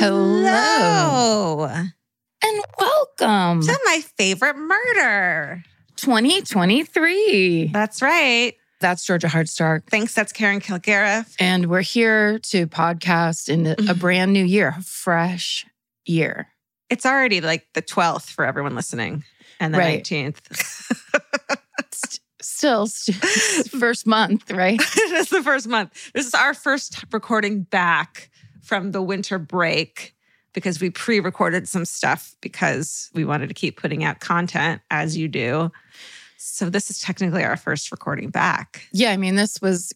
Hello. And welcome to My Favorite Murder 2023. That's right. That's Georgia Hardstark. Thanks. That's Karen Kilgariff. And we're here to podcast in a brand new year, a fresh year. It's already like the 12th for everyone listening and the 19th. Still, first month, right? It's the first month. This is our first recording back from the winter break, because we pre-recorded some stuff because we wanted to keep putting out content, as you do. So this is technically our first recording back. Yeah, I mean,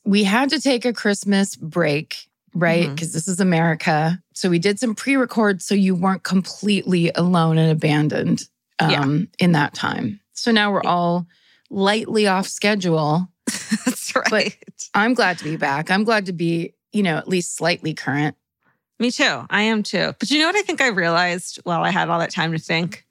we had to take a Christmas break, right? Because this is America. So we did some pre-record so you weren't completely alone and abandoned in that time. So now we're all lightly off schedule. That's right. But I'm glad to be back. I'm glad to be, at least slightly current. Me too. I am too. But you know what I think I realized while I had all that time to think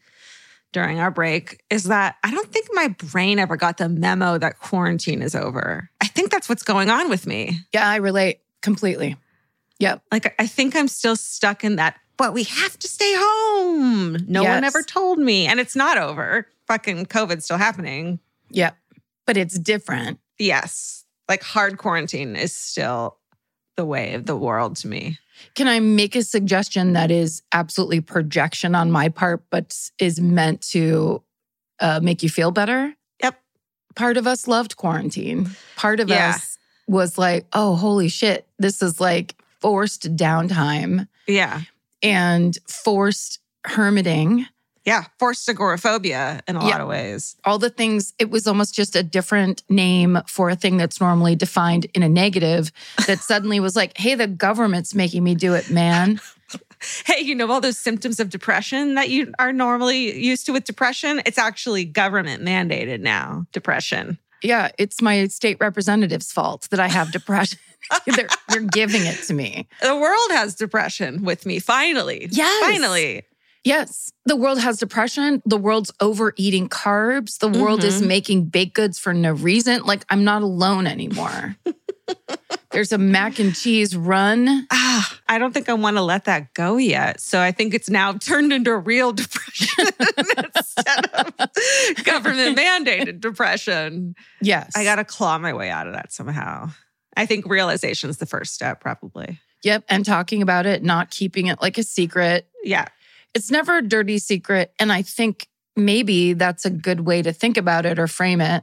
during our break is that I don't think my brain ever got the memo that quarantine is over. I think that's what's going on with me. Yeah, I relate completely. Yep. Like, I think I'm still stuck in that, but we have to stay home. No one ever told me. And it's not over. Fucking COVID's still happening. Yep. But it's different. Yes. Like, hard quarantine is still the way of the world to me. Can I make a suggestion that is absolutely projection on my part, but is meant to make you feel better? Yep. Part of us loved quarantine. Part of us was like, oh, holy shit, this is like forced downtime. Yeah. And forced hermiting. Yeah, forced agoraphobia in a lot of ways. All the things, it was almost just a different name for a thing that's normally defined in a negative that suddenly was like, hey, the government's making me do it, man. Hey, all those symptoms of depression that you are normally used to with depression? It's actually government mandated now, depression. Yeah, it's my state representative's fault that I have depression. You're giving it to me. The world has depression with me, finally. Yes. Finally. Yes. The world has depression. The world's overeating carbs. The world is making baked goods for no reason. Like, I'm not alone anymore. There's a mac and cheese run. I don't think I want to let that go yet. So I think it's now turned into a real depression instead of government-mandated depression. Yes. I got to claw my way out of that somehow. I think realization is the first step, probably. Yep. And talking about it, not keeping it like a secret. Yeah. It's never a dirty secret, and I think maybe that's a good way to think about it or frame it,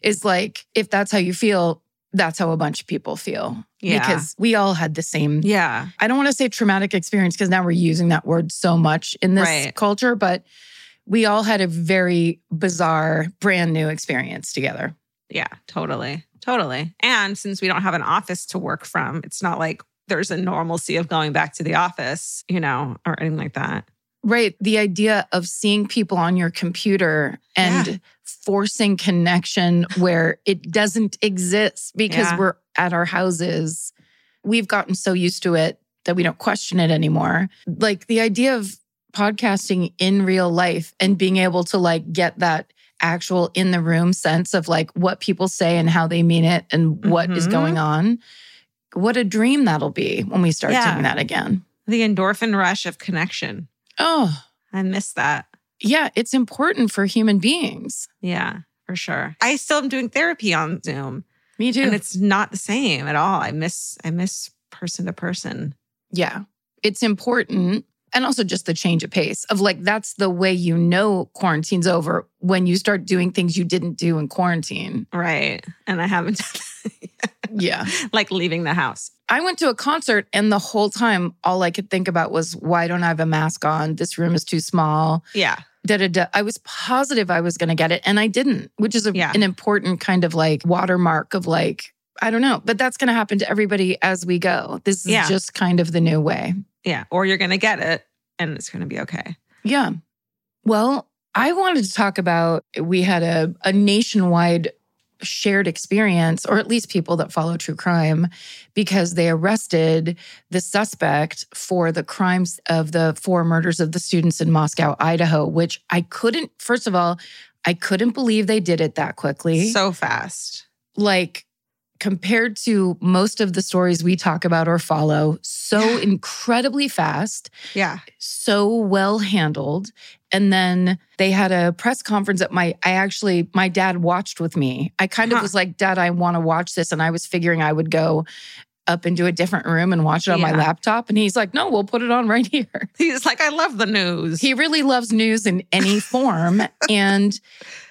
is like, if that's how you feel, that's how a bunch of people feel. Yeah. Because we all had the same... Yeah. I don't want to say traumatic experience, because now we're using that word so much in this culture, but we all had a very bizarre, brand new experience together. Yeah, totally. Totally. And since we don't have an office to work from, it's not like there's a normalcy of going back to the office, or anything like that. Right. The idea of seeing people on your computer and forcing connection where it doesn't exist because we're at our houses. We've gotten so used to it that we don't question it anymore. Like, the idea of podcasting in real life and being able to like get that actual in the room sense of like what people say and how they mean it and what is going on. What a dream that'll be when we start doing that again. The endorphin rush of connection. Oh, I miss that. Yeah, it's important for human beings. Yeah, for sure. I still am doing therapy on Zoom. Me too. And it's not the same at all. I miss person to person. Yeah, it's important And also just the change of pace of like, that's the way you know quarantine's over when you start doing things you didn't do in quarantine. Right. And I haven't done that yet. Yeah. Like leaving the house. I went to a concert and the whole time, all I could think about was, why don't I have a mask on? This room is too small. Yeah. I was positive I was going to get it and I didn't, which is an important kind of like watermark of like, I don't know, but that's going to happen to everybody as we go. This is just kind of the new way. Yeah. Or you're going to get it and it's going to be okay. Yeah. Well, I wanted to talk about, we had a nationwide shared experience, or at least people that follow true crime, because they arrested the suspect for the crimes of the 4 murders of the students in Moscow, Idaho, which I couldn't believe they did it that quickly. So fast. Like, compared to most of the stories we talk about or follow, so incredibly fast. Yeah. So well handled. And then they had a press conference that my dad watched with me. I kind of was like, Dad, I want to watch this. And I was figuring I would go up into a different room and watch it on my laptop. And he's like, no, we'll put it on right here. He's like, I love the news. He really loves news in any form. And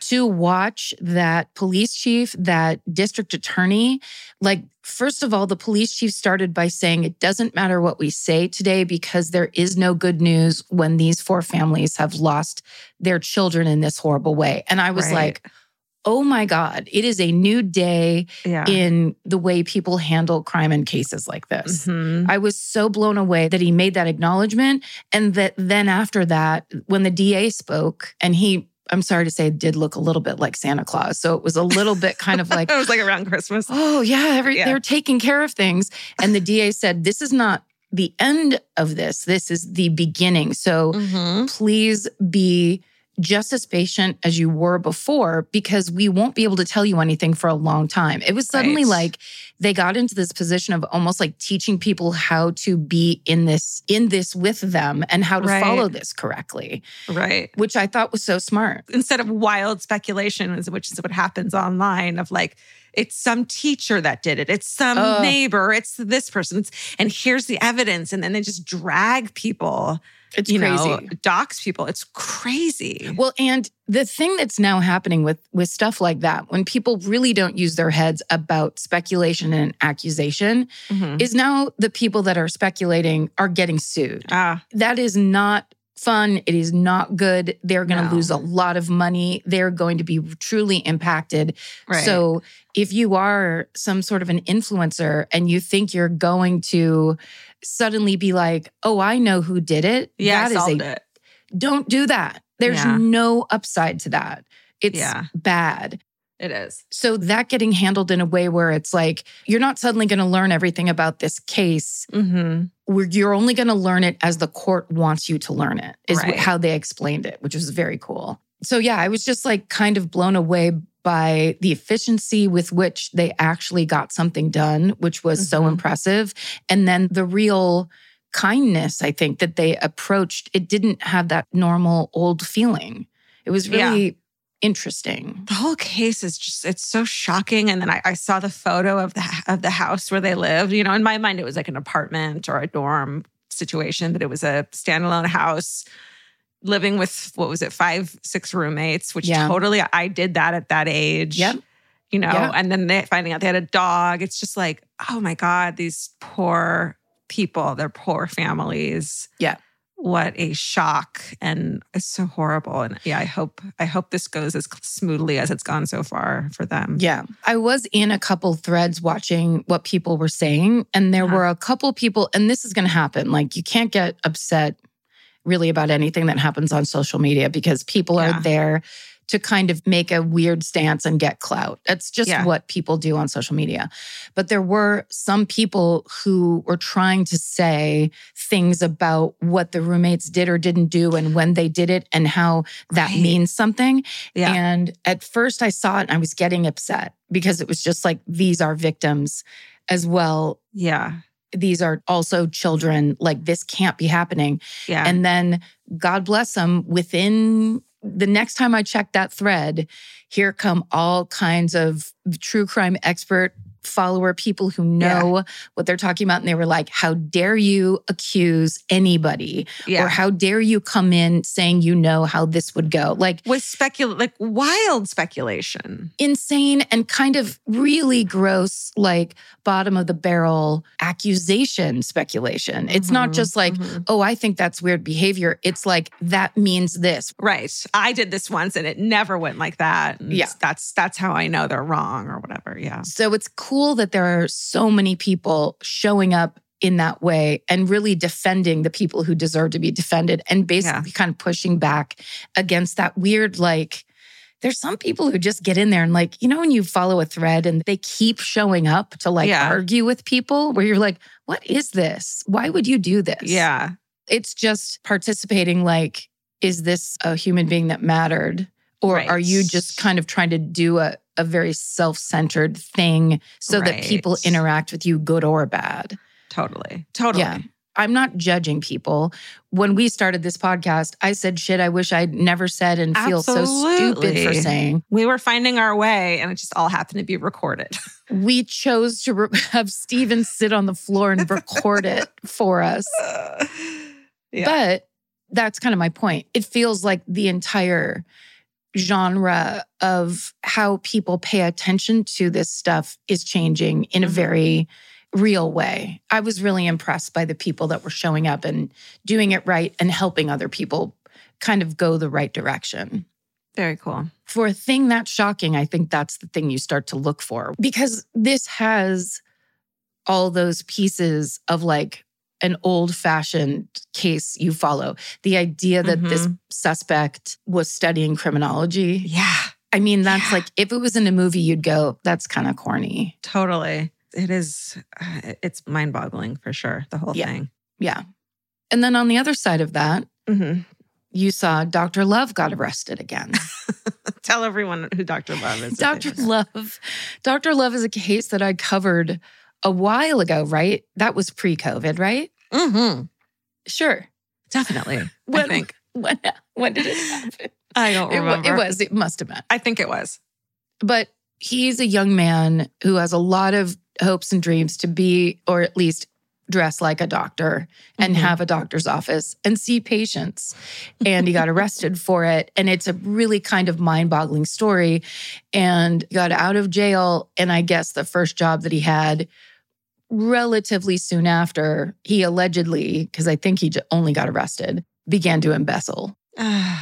to watch that police chief, that district attorney, like, first of all, the police chief started by saying, it doesn't matter what we say today because there is no good news when these 4 families have lost their children in this horrible way. And I was like, oh my God, it is a new day in the way people handle crime and cases like this. Mm-hmm. I was so blown away that he made that acknowledgement. And that then after that, when the DA spoke, and he, I'm sorry to say, did look a little bit like Santa Claus. So it was a little bit kind of like... It was like around Christmas. Oh yeah, they're taking care of things. And the DA said, this is not the end of this. This is the beginning. So please be just as patient as you were before, because we won't be able to tell you anything for a long time. It was suddenly like they got into this position of almost like teaching people how to be in this with them and how to follow this correctly. Right. Which I thought was so smart. Instead of wild speculation, which is what happens online of like, it's some teacher that did it. It's some neighbor. It's this person. And here's the evidence. And then they just drag people. It's crazy. Dox people. It's crazy. Well, and the thing that's now happening with stuff like that, when people really don't use their heads about speculation and accusation, is now the people that are speculating are getting sued. That is not fun. It is not good. They're going to lose a lot of money. They're going to be truly impacted. Right. So if you are some sort of an influencer and you think you're going to suddenly be like, oh, I know who did it. Yeah, I solved it. Don't do that. There's no upside to that. It's bad. It is. So that getting handled in a way where it's like, you're not suddenly going to learn everything about this case. You're only going to learn it as the court wants you to learn it, is how they explained it, which was very cool. So yeah, I was just like kind of blown away by the efficiency with which they actually got something done, which was so impressive. And then the real kindness, I think, that they approached, it didn't have that normal old feeling. It was really... interesting. The whole case is just—it's so shocking. And then I saw the photo of the house where they lived. You know, in my mind, it was like an apartment or a dorm situation, but it was a standalone house living with 5-6 roommates. Which totally, I did that at that age. Yep. You know, and then finding out they had a dog. It's just like, oh my God, these poor people, their poor families. Yeah. What a shock, and it's so horrible. And I hope this goes as smoothly as it's gone so far for them. Yeah. I was in a couple threads watching what people were saying, and there were a couple people, and this is going to happen. Like, you can't get upset really about anything that happens on social media because people are there to kind of make a weird stance and get clout. That's just what people do on social media. But there were some people who were trying to say things about what the roommates did or didn't do and when they did it and how that means something. Yeah. And at first I saw it and I was getting upset because it was just like, these are victims as well. Yeah. These are also children. Like, this can't be happening. Yeah. And then, God bless them, within... the next time I checked that thread, here come all kinds of true crime expert follower, people who know what they're talking about. And they were like, how dare you accuse anybody? Yeah. Or how dare you come in saying you know how this would go? Like, with wild speculation. Insane and kind of really gross, like bottom of the barrel accusation speculation. It's not just like, oh, I think that's weird behavior. It's like, that means this. Right. I did this once and it never went like that. And that's how I know they're wrong or whatever. Yeah. So it's cool that there are so many people showing up in that way and really defending the people who deserve to be defended and basically kind of pushing back against that weird, like, there's some people who just get in there and like, you know, when you follow a thread and they keep showing up to like argue with people where you're like, what is this? Why would you do this? Yeah. It's just participating like, is this a human being that mattered? Or are you just kind of trying to do a very self-centered thing so that people interact with you, good or bad? Totally. Yeah. I'm not judging people. When we started this podcast, I said shit I wish I'd never said and feel so stupid for saying. We were finding our way and it just all happened to be recorded. We chose to have Steven sit on the floor and record it for us. But that's kind of my point. It feels like the entire genre of how people pay attention to this stuff is changing in a very real way. I was really impressed by the people that were showing up and doing it right and helping other people kind of go the right direction. Very cool. For a thing that's shocking, I think that's the thing you start to look for, because this has all those pieces of like an old-fashioned case you follow. The idea that this suspect was studying criminology. Yeah. I mean, that's like, if it was in a movie, you'd go, that's kind of corny. Totally. It is, it's mind-boggling for sure, the whole thing. Yeah. And then on the other side of that, you saw Dr. Love got arrested again. Tell everyone who Dr. Love is. Dr. Love is a case that I covered a while ago, right? That was pre-COVID, right? Mm-hmm. Sure. Definitely, I think. When did it happen? I don't remember. It must have been. I think it was. But he's a young man who has a lot of hopes and dreams to be, or at least dress like a doctor and have a doctor's office and see patients. And he got arrested for it. And it's a really kind of mind-boggling story. And got out of jail. And I guess the first job that he had relatively soon after, he allegedly, because I think he only got arrested, began to embezzle.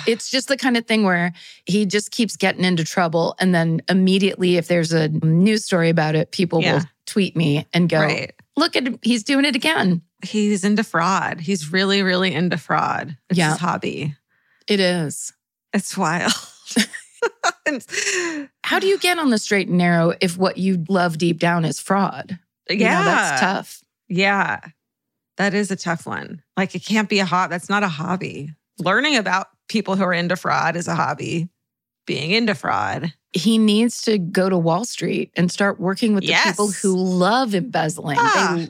It's just the kind of thing where he just keeps getting into trouble. And then immediately, if there's a news story about it, people will tweet me and go, look at him, he's doing it again. He's into fraud. He's really, really into fraud. It's his hobby. It is. It's wild. How do you get on the straight and narrow if what you love deep down is fraud? Yeah. You know, that's tough. Yeah. That is a tough one. Like, it can't be a hobby. That's not a hobby. Learning about people who are into fraud is a hobby. Being into fraud. He needs to go to Wall Street and start working with the people who love embezzling.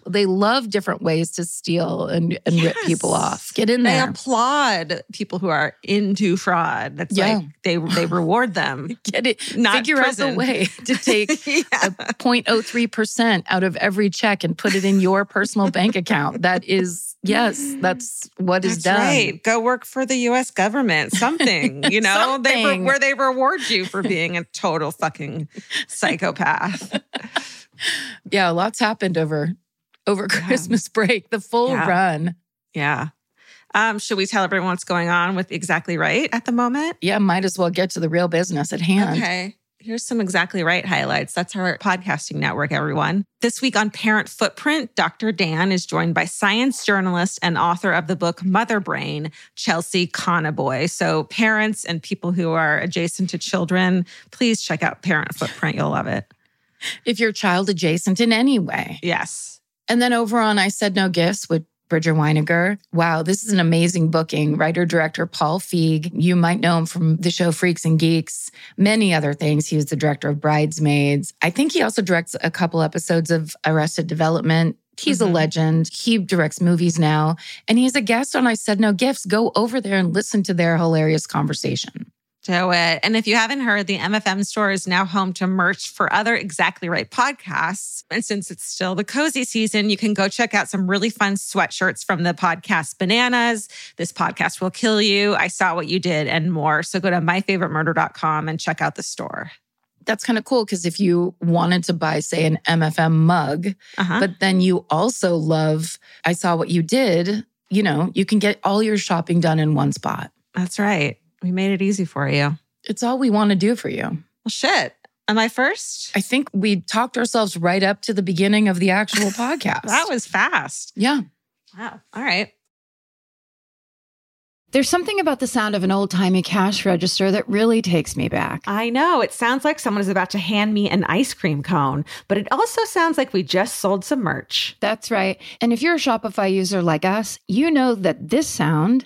They love different ways to steal and rip people off. Get in there. They applaud people who are into fraud. That's like, they reward them. Get it. Not figure prison. Out a way to take a 0.03% out of every check and put it in your personal bank account. That is... Yes, that's what is done. Right. Go work for the U.S. government. Something, you know, something. Where they reward you for being a total fucking psychopath. Yeah, lots happened over Christmas break, the full run. Yeah. Should we tell everyone what's going on with Exactly Right at the moment? Yeah, might as well get to the real business at hand. Okay. Here's some Exactly Right highlights. That's our podcasting network, everyone. This week on Parent Footprint, Dr. Dan is joined by science journalist and author of the book Mother Brain, Chelsea Connaboy. So parents and people who are adjacent to children, please check out Parent Footprint. You'll love it. If you're child adjacent in any way. Yes. And then over on I Said No Gifts with Bridger Weininger. Wow, this is an amazing booking. Writer-director Paul Feig. You might know him from the show Freaks and Geeks, many other things. He was the director of Bridesmaids. I think he also directs a couple episodes of Arrested Development. He's a legend. He directs movies now. And he's a guest on I Said No Gifts. Go over there and listen to their hilarious conversation. Do it. And if you haven't heard, the MFM store is now home to merch for other Exactly Right podcasts. And since it's still the cozy season, you can go check out some really fun sweatshirts from the podcast Bananas, This Podcast Will Kill You, I Saw What You Did, and more. So go to myfavoritemurder.com and check out the store. That's kind of cool because if you wanted to buy, say, an MFM mug, but then you also love I Saw What You Did, you know, you can get all your shopping done in one spot. That's right. We made it easy for you. It's all we want to do for you. Well, shit. Am I first? I think we talked ourselves right up to the beginning of the actual podcast. That was fast. Yeah. Wow. All right. There's something about the sound of an old-timey cash register that really takes me back. I know. It sounds like someone is about to hand me an ice cream cone, but it also sounds like we just sold some merch. That's right. And if you're a Shopify user like us, you know that this sound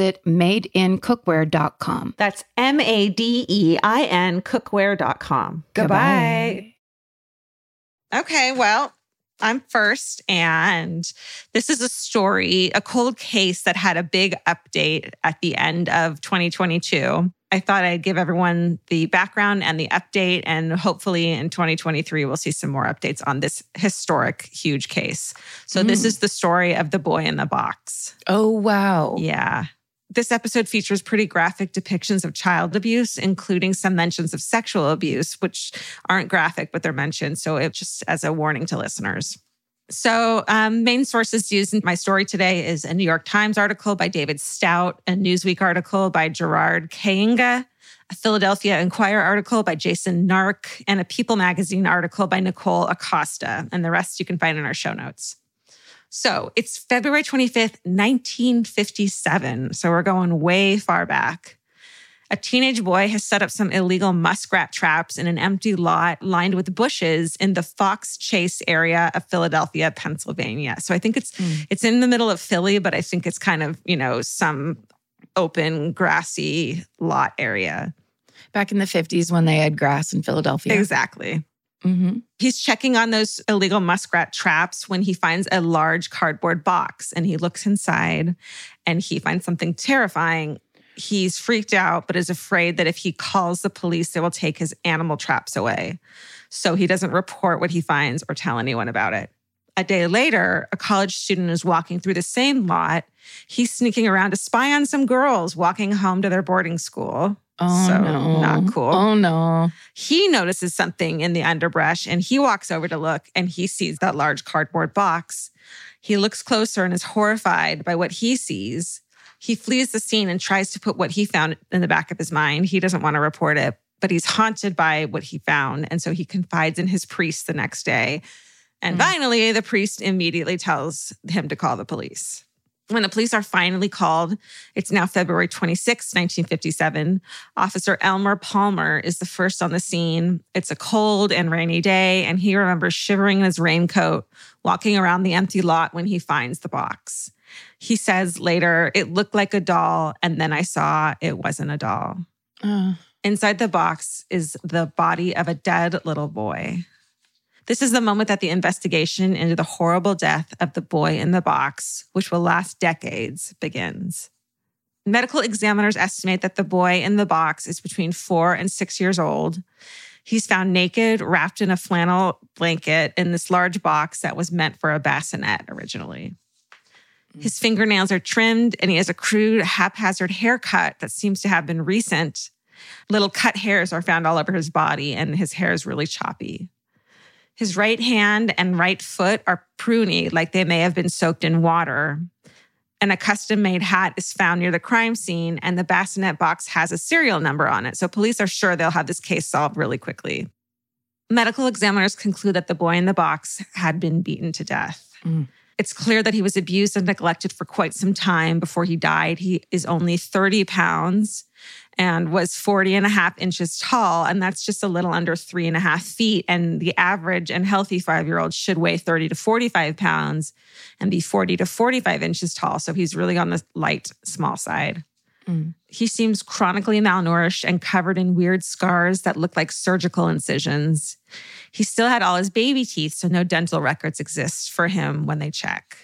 madeincookware.com. That's MADEIN cookware.com. Goodbye. Okay, well, I'm first, and this is a story, a cold case that had a big update at the end of 2022. I thought I'd give everyone the background and the update, and hopefully in 2023, we'll see some more updates on this historic, huge case. So this is the story of the boy in the box. Oh, wow. Yeah. This episode features pretty graphic depictions of child abuse, including some mentions of sexual abuse, which aren't graphic, but they're mentioned. So it just as a warning to listeners. So main sources used in my story today is a New York Times article by David Stout, a Newsweek article by Gerard Kainga, a Philadelphia Inquirer article by Jason Nark, and a People magazine article by Nicole Acosta. And the rest you can find in our show notes. So it's February 25th, 1957. So we're going way far back. A teenage boy has set up some illegal muskrat traps in an empty lot lined with bushes in the Fox Chase area of Philadelphia, Pennsylvania. So I think it's in the middle of Philly, but I think it's kind of, you know, some open grassy lot area. Back in the 50s when they had grass in Philadelphia. Exactly. Mm-hmm. He's checking on those illegal muskrat traps when he finds a large cardboard box, and he looks inside and he finds something terrifying. he's freaked out, but is afraid that if he calls the police, they will take his animal traps away. So he doesn't report what he finds or tell anyone about it. A day later, a college student is walking through the same lot. He's sneaking around to spy on some girls walking home to their boarding school. Oh, so no. Not cool. Oh, no. He notices something in the underbrush and he walks over to look and he sees that large cardboard box. He looks closer and is horrified by what he sees. He flees the scene and tries to put what he found in the back of his mind. He doesn't want to report it, but he's haunted by what he found. And so he confides in his priest the next day. And finally, the priest immediately tells him to call the police. When the police are finally called, it's now February 26, 1957. Officer Elmer Palmer is the first on the scene. It's a cold and rainy day, and he remembers shivering in his raincoat, walking around the empty lot when he finds the box. He says later, "It looked like a doll, and then I saw it wasn't a doll." Inside the box is the body of a dead little boy. This is the moment that the investigation into the horrible death of the boy in the box, which will last decades, begins. Medical examiners estimate that the boy in the box is between 4 and 6 years old. He's found naked, wrapped in a flannel blanket in this large box that was meant for a bassinet originally. His fingernails are trimmed and he has a crude, haphazard haircut that seems to have been recent. Little cut hairs are found all over his body and his hair is really choppy. His right hand and right foot are pruny, like they may have been soaked in water. And a custom-made hat is found near the crime scene, and the bassinet box has a serial number on it, so police are sure they'll have this case solved really quickly. Medical examiners conclude that the boy in the box had been beaten to death. It's clear that he was abused and neglected for quite some time before he died. He is only 30 pounds and was 40 and a half inches tall, and that's just a little under 3.5 feet. And the average and healthy 5-year-old should weigh 30 to 45 pounds and be 40 to 45 inches tall. So he's really on the light, small side. He seems chronically malnourished and covered in weird scars that look like surgical incisions. He still had all his baby teeth, so no dental records exist for him when they check.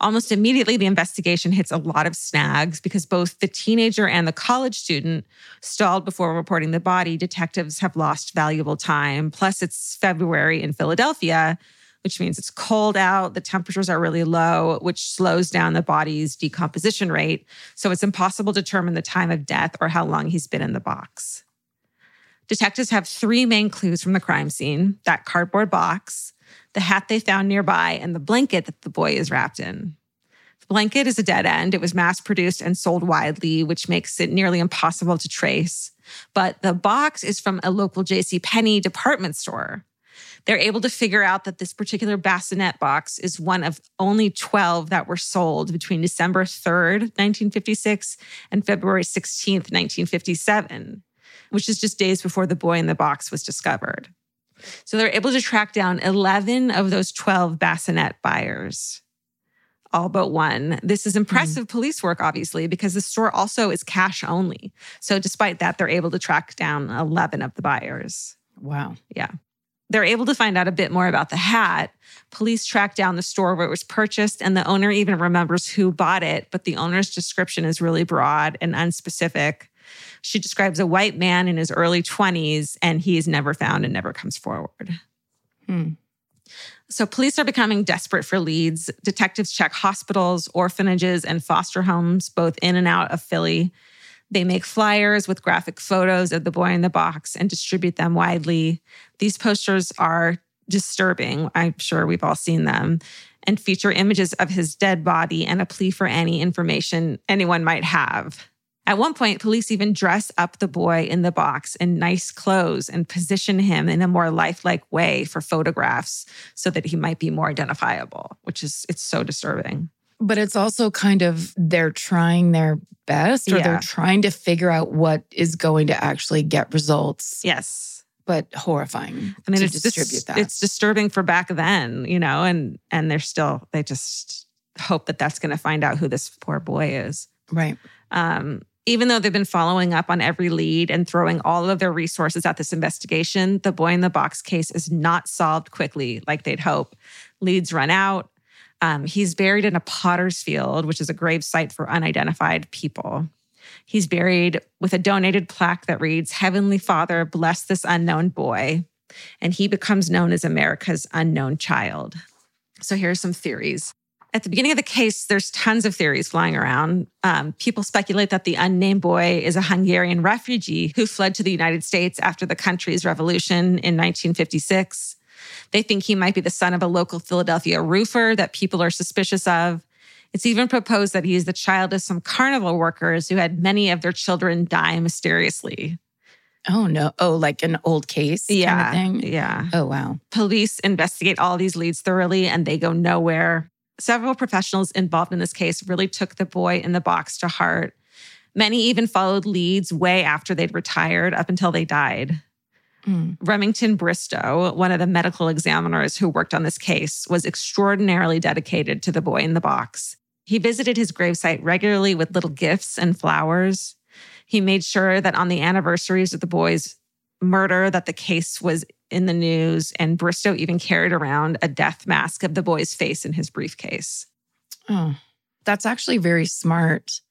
Almost immediately, the investigation hits a lot of snags because both the teenager and the college student stalled before reporting the body. Detectives have lost valuable time. Plus, it's February in Philadelphia, which means it's cold out, the temperatures are really low, which slows down the body's decomposition rate. So it's impossible to determine the time of death or how long he's been in the box. Detectives have 3 main clues from the crime scene: that cardboard box, the hat they found nearby, and the blanket that the boy is wrapped in. The blanket is a dead end. It was mass-produced and sold widely, which makes it nearly impossible to trace. But the box is from a local JCPenney department store. They're able to figure out that this particular bassinet box is one of only 12 that were sold between December 3rd, 1956 and February 16th, 1957, which is just days before the boy in the box was discovered. So they're able to track down 11 of those 12 bassinet buyers, all but one. This is impressive police work, obviously, because the store also is cash only. So despite that, they're able to track down 11 of the buyers. Wow. Yeah. They're able to find out a bit more about the hat. Police track down the store where it was purchased, and the owner even remembers who bought it, but the owner's description is really broad and unspecific. She describes a white man in his early 20s, and he is never found and never comes forward. So police are becoming desperate for leads. Detectives check hospitals, orphanages, and foster homes, both in and out of Philly. They make flyers with graphic photos of the boy in the box and distribute them widely. These posters are disturbing. I'm sure we've all seen them, and feature images of his dead body and a plea for any information anyone might have. At one point, police even dress up the boy in the box in nice clothes and position him in a more lifelike way for photographs so that he might be more identifiable, which is, it's so disturbing. But it's also kind of they're trying their best, or they're trying to figure out what is going to actually get results. Yes. But horrifying. I mean, it's disturbing for back then, you know, and they're still, they just hope that that's going to find out who this poor boy is. Right. Even though they've been following up on every lead and throwing all of their resources at this investigation, the boy in the box case is not solved quickly like they'd hope. Leads run out. He's buried in a potter's field, which is a grave site for unidentified people. He's buried with a donated plaque that reads, "Heavenly Father, bless this unknown boy." And he becomes known as America's unknown child. So here are some theories. At the beginning of the case, there's tons of theories flying around. People speculate that the unnamed boy is a Hungarian refugee who fled to the United States after the country's revolution in 1956. They think he might be the son of a local Philadelphia roofer that people are suspicious of. It's even proposed that he is the child of some carnival workers who had many of their children die mysteriously. Oh, no. Oh, like an old case kind of thing? Yeah. Oh, wow. Police investigate all these leads thoroughly and they go nowhere. Several professionals involved in this case really took the Boy in the Box to heart. Many even followed leads way after they'd retired up until they died. Remington Bristow, one of the medical examiners who worked on this case, was extraordinarily dedicated to the Boy in the Box. He visited his gravesite regularly with little gifts and flowers. He made sure that on the anniversaries of the boy's murder that the case was in the news, and Bristow even carried around a death mask of the boy's face in his briefcase. Oh, that's actually very smart.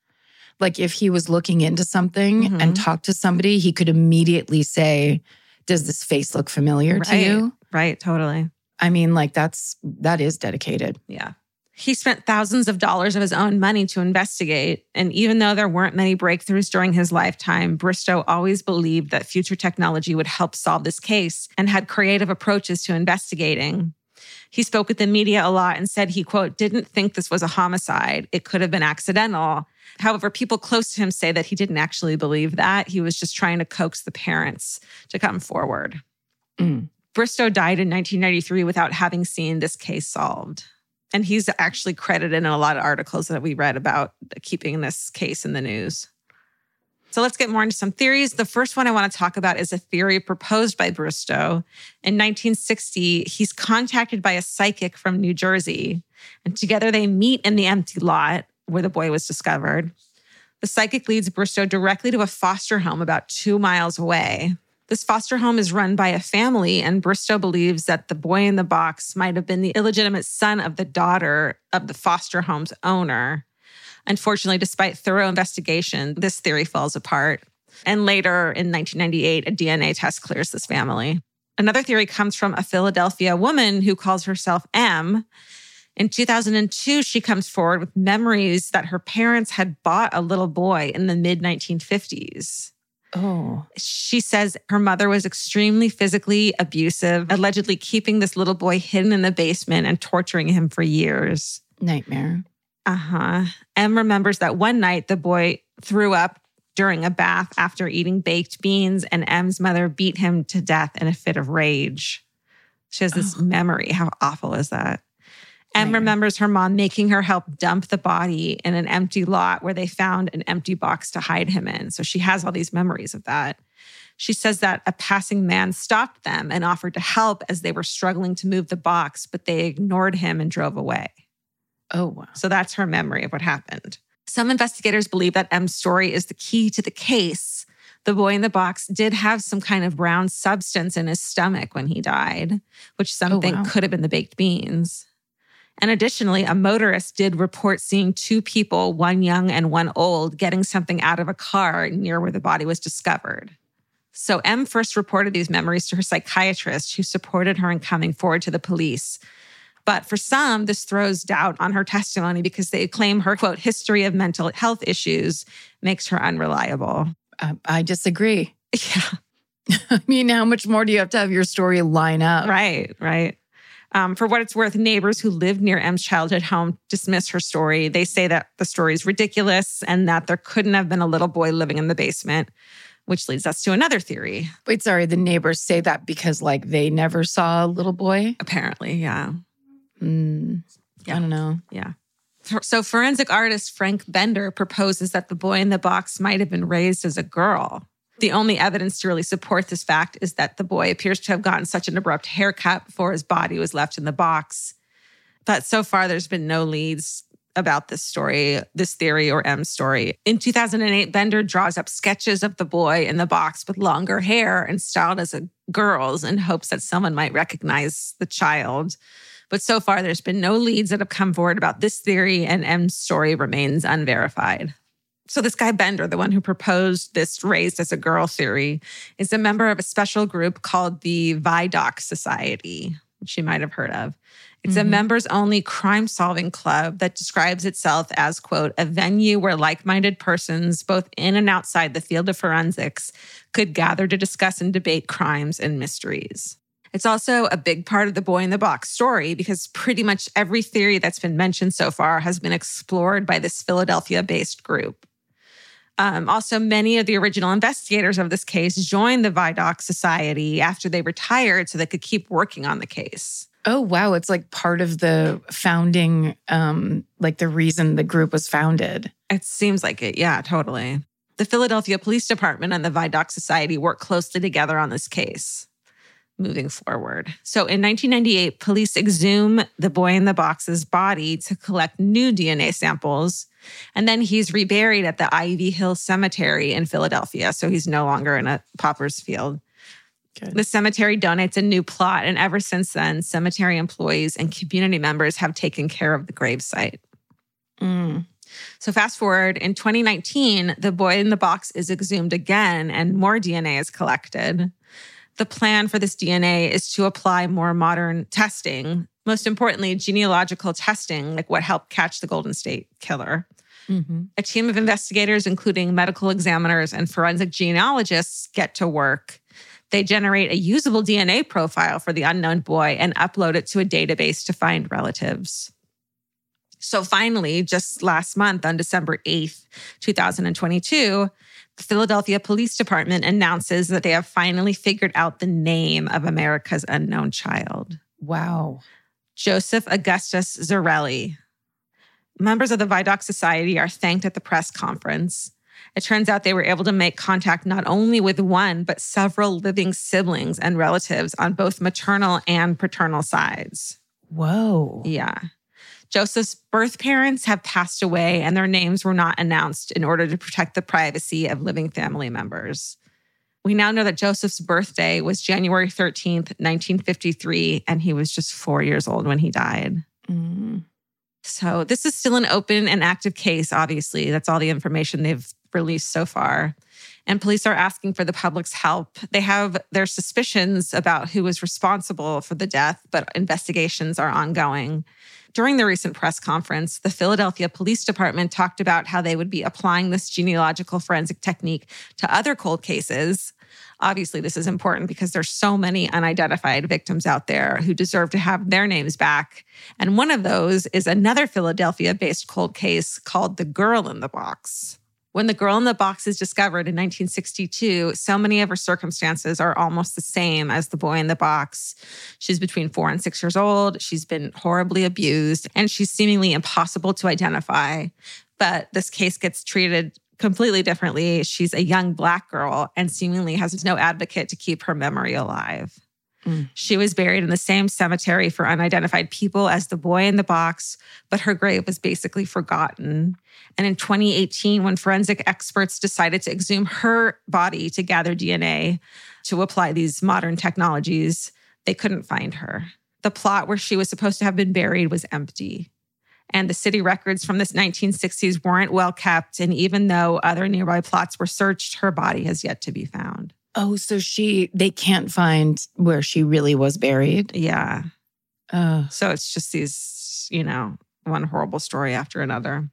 Like if he was looking into something and talked to somebody, he could immediately say, "Does this face look familiar to you?" Right, totally. I mean, like that is dedicated. Yeah. He spent thousands of dollars of his own money to investigate. And even though there weren't many breakthroughs during his lifetime, Bristow always believed that future technology would help solve this case and had creative approaches to investigating. He spoke with the media a lot and said he, quote, "didn't think this was a homicide. It could have been accidental." However, people close to him say that he didn't actually believe that. He was just trying to coax the parents to come forward. Bristow died in 1993 without having seen this case solved. And he's actually credited in a lot of articles that we read about keeping this case in the news. So let's get more into some theories. The first one I want to talk about is a theory proposed by Bristow. In 1960, he's contacted by a psychic from New Jersey. And together they meet in the empty lot where the boy was discovered. The psychic leads Bristow directly to a foster home about 2 miles away. This foster home is run by a family, and Bristow believes that the boy in the box might have been the illegitimate son of the daughter of the foster home's owner. Unfortunately, despite thorough investigation, this theory falls apart. And later in 1998, a DNA test clears this family. Another theory comes from a Philadelphia woman who calls herself M. In 2002, she comes forward with memories that her parents had bought a little boy in the mid-1950s. Oh. She says her mother was extremely physically abusive, allegedly keeping this little boy hidden in the basement and torturing him for years. Nightmare. M remembers that one night the boy threw up during a bath after eating baked beans, and M's mother beat him to death in a fit of rage. She has this memory. How awful is that? M remembers her mom making her help dump the body in an empty lot where they found an empty box to hide him in. So she has all these memories of that. She says that a passing man stopped them and offered to help as they were struggling to move the box, but they ignored him and drove away. Oh, wow. So that's her memory of what happened. Some investigators believe that M's story is the key to the case. The boy in the box did have some kind of brown substance in his stomach when he died, which some think could have been the baked beans. And additionally, a motorist did report seeing two people, one young and one old, getting something out of a car near where the body was discovered. So M first reported these memories to her psychiatrist, who supported her in coming forward to the police. But for some, this throws doubt on her testimony because they claim her, quote, history of mental health issues makes her unreliable. I disagree. Yeah. I mean, how much more do you have to have your story line up? Right. For what it's worth, neighbors who lived near M's childhood home dismiss her story. They say that the story is ridiculous and that there couldn't have been a little boy living in the basement, which leads us to another theory. Wait, sorry, the neighbors say that because like they never saw a little boy? Apparently, yeah. I don't know. Yeah. So forensic artist Frank Bender proposes that the boy in the box might have been raised as a girl. The only evidence to really support this fact is that the boy appears to have gotten such an abrupt haircut before his body was left in the box. But so far, there's been no leads about this story, this theory, or M's story. In 2008, Bender draws up sketches of the boy in the box with longer hair and styled as a girl's in hopes that someone might recognize the child. But so far, there's been no leads that have come forward about this theory, and M's story remains unverified. So this guy Bender, the one who proposed this raised as a girl theory, is a member of a special group called the Vidocq Society, which you might have heard of. It's a members-only crime-solving club that describes itself as, quote, a venue where like-minded persons, both in and outside the field of forensics, could gather to discuss and debate crimes and mysteries. It's also a big part of the Boy in the Box story because pretty much every theory that's been mentioned so far has been explored by this Philadelphia-based group. Also, many of the original investigators of this case joined the Vidocq Society after they retired so they could keep working on the case. Oh, wow. It's like part of the founding, like the reason the group was founded. It seems like it. Yeah, totally. The Philadelphia Police Department and the Vidocq Society worked closely together on this case moving forward. So in 1998, police exhume the Boy in the Box's body to collect new DNA samples. And then he's reburied at the Ivy Hill Cemetery in Philadelphia. So he's no longer in a pauper's field. Okay. The cemetery donates a new plot. And ever since then, cemetery employees and community members have taken care of the gravesite. So fast forward, in 2019, the Boy in the Box is exhumed again and more DNA is collected. The plan for this DNA is to apply more modern testing, most importantly, genealogical testing, like what helped catch the Golden State Killer. A team of investigators, including medical examiners and forensic genealogists, get to work. They generate a usable DNA profile for the unknown boy and upload it to a database to find relatives. So finally, just last month on December 8th, 2022, the Philadelphia Police Department announces that they have finally figured out the name of America's unknown child. Wow. Joseph Augustus Zarelli. Members of the Vidocq Society are thanked at the press conference. It turns out they were able to make contact not only with one, but several living siblings and relatives on both maternal and paternal sides. Whoa. Yeah. Joseph's birth parents have passed away and their names were not announced in order to protect the privacy of living family members. We now know that Joseph's birthday was January 13th, 1953, and he was just 4 years old when he died. So this is still an open and active case, obviously. That's all the information they've released so far. And police are asking for the public's help. They have their suspicions about who was responsible for the death, but investigations are ongoing. During the recent press conference, the Philadelphia Police Department talked about how they would be applying this genealogical forensic technique to other cold cases. Obviously, this is important because there's so many unidentified victims out there who deserve to have their names back. And one of those is another Philadelphia-based cold case called The Girl in the Box. When The Girl in the Box is discovered in 1962, so many of her circumstances are almost the same as the Boy in the Box. She's between 4 and 6 years old. She's been horribly abused, and she's seemingly impossible to identify. But this case gets treated completely differently. She's a young Black girl and seemingly has no advocate to keep her memory alive. She was buried in the same cemetery for unidentified people as the Boy in the Box, but her grave was basically forgotten. And in 2018, when forensic experts decided to exhume her body to gather DNA to apply these modern technologies, they couldn't find her. The plot where she was supposed to have been buried was empty. And the city records from this 1960s weren't well kept. And even though other nearby plots were searched, her body has yet to be found. Oh, so they can't find where she really was buried? Yeah. So it's just these, one horrible story after another.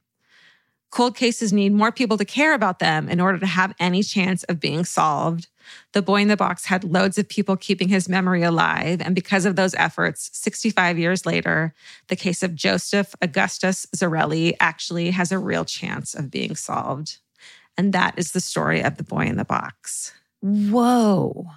Cold cases need more people to care about them in order to have any chance of being solved. The Boy in the Box had loads of people keeping his memory alive, and because of those efforts, 65 years later, the case of Joseph Augustus Zarelli actually has a real chance of being solved. And that is the story of the Boy in the Box. Whoa.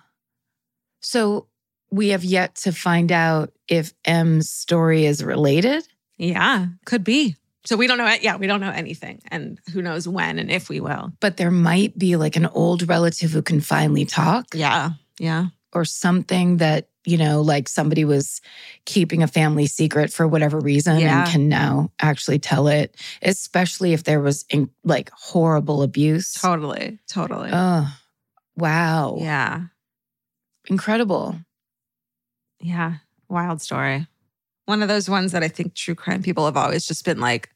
So we have yet to find out if M's story is related? Yeah, could be. So we don't know. Yeah, we don't know anything. And who knows when and if we will. But there might be like an old relative who can finally talk. Yeah. Yeah. Or something that, like somebody was keeping a family secret for whatever reason and can now actually tell it, especially if there was like horrible abuse. Totally. Totally. Oh, wow. Yeah. Incredible. Yeah. Wild story. One of those ones that I think true crime people have always just been like,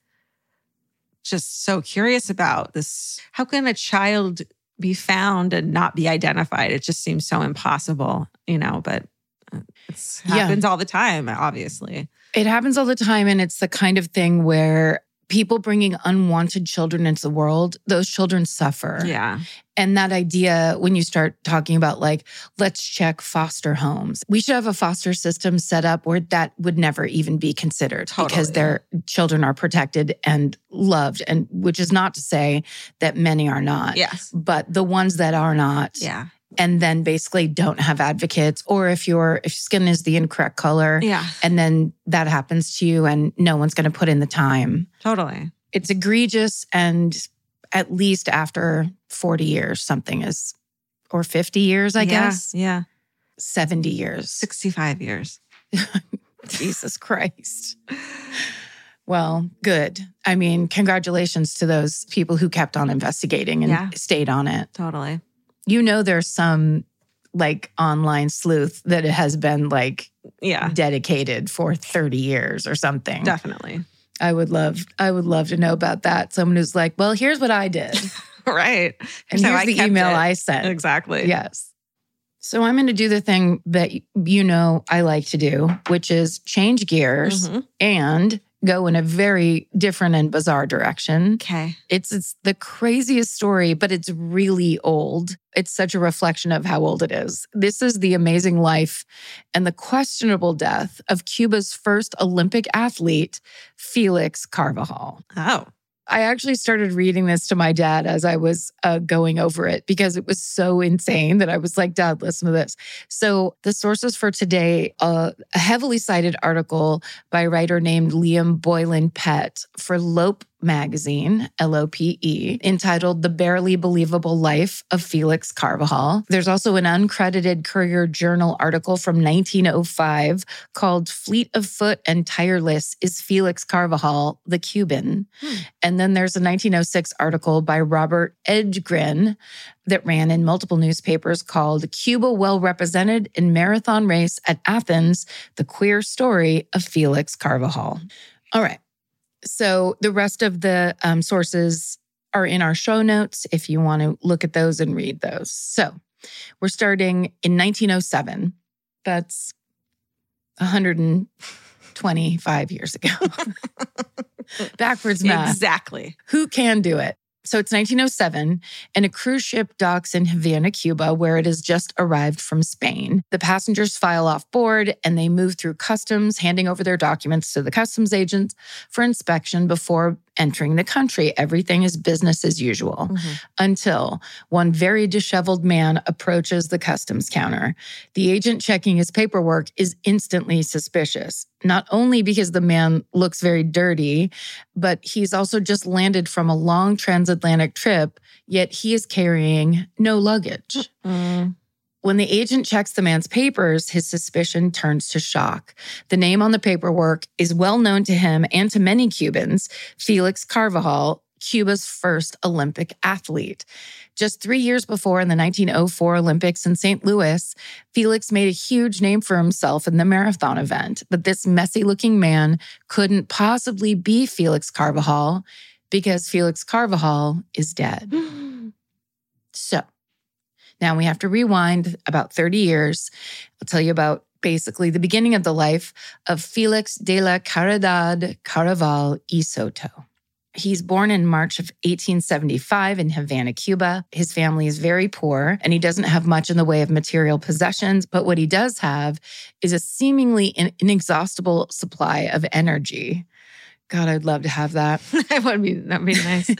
just so curious about this. How can a child be found and not be identified? It just seems so impossible, you know, but it happens all the time, obviously. It happens all the time. And it's the kind of thing where people bringing unwanted children into the world, those children suffer. Yeah. And that idea, when you start talking about like, let's check foster homes. We should have a foster system set up where that would never even be considered because their children are protected and loved, and which is not to say that many are not. Yes. But the ones that are not. Yeah. And then basically don't have advocates, or if your skin is the incorrect color, and then that happens to you and no one's going to put in the time. Totally. It's egregious, and at least after 40 years, something is, or 50 years, I guess. Yeah. 70 years. 65 years. Jesus Christ. Well, good. I mean, congratulations to those people who kept on investigating and stayed on it. Totally. You know, there's some like online sleuth that has been like dedicated for 30 years or something. Definitely. I would love to know about that. Someone who's like, well, here's what I did. Right. And so here's the email I sent. Exactly. Yes. So I'm going to do the thing that you know I like to do, which is change gears and go in a very different and bizarre direction. Okay. It's the craziest story, but it's really old. It's such a reflection of how old it is. This is the amazing life and the questionable death of Cuba's first Olympic athlete, Felix Carvajal. Oh. I actually started reading this to my dad as I was going over it because it was so insane that I was like, Dad, listen to this. So the sources for today, a heavily cited article by a writer named Liam Boylan Pett for Lope magazine, L-O-P-E, entitled The Barely Believable Life of Felix Carvajal. There's also an uncredited Courier Journal article from 1905 called Fleet of Foot and Tireless is Felix Carvajal, the Cuban. And then there's a 1906 article by Robert Edgren that ran in multiple newspapers called Cuba Well Represented in Marathon Race at Athens, The Queer Story of Felix Carvajal. All right. So the rest of the sources are in our show notes if you want to look at those and read those. So we're starting in 1907. That's 125 years ago. Backwards math. Exactly. Who can do it? So it's 1907, and a cruise ship docks in Havana, Cuba, where it has just arrived from Spain. The passengers file off board, and they move through customs, handing over their documents to the customs agents for inspection before entering the country. Everything is business as usual until one very disheveled man approaches the customs counter. The agent checking his paperwork is instantly suspicious, not only because the man looks very dirty, but he's also just landed from a long transatlantic trip, yet he is carrying no luggage. When the agent checks the man's papers, his suspicion turns to shock. The name on the paperwork is well known to him and to many Cubans, Felix Carvajal, Cuba's first Olympic athlete. Just 3 years before, in the 1904 Olympics in St. Louis, Felix made a huge name for himself in the marathon event. But this messy-looking man couldn't possibly be Felix Carvajal because Felix Carvajal is dead. So, now we have to rewind about 30 years. I'll tell you about basically the beginning of the life of Felix de la Caridad Carvajal y Soto. He's born in March of 1875 in Havana, Cuba. His family is very poor, and he doesn't have much in the way of material possessions, but what he does have is a seemingly inexhaustible supply of energy. God, I'd love to have that. That'd be nice.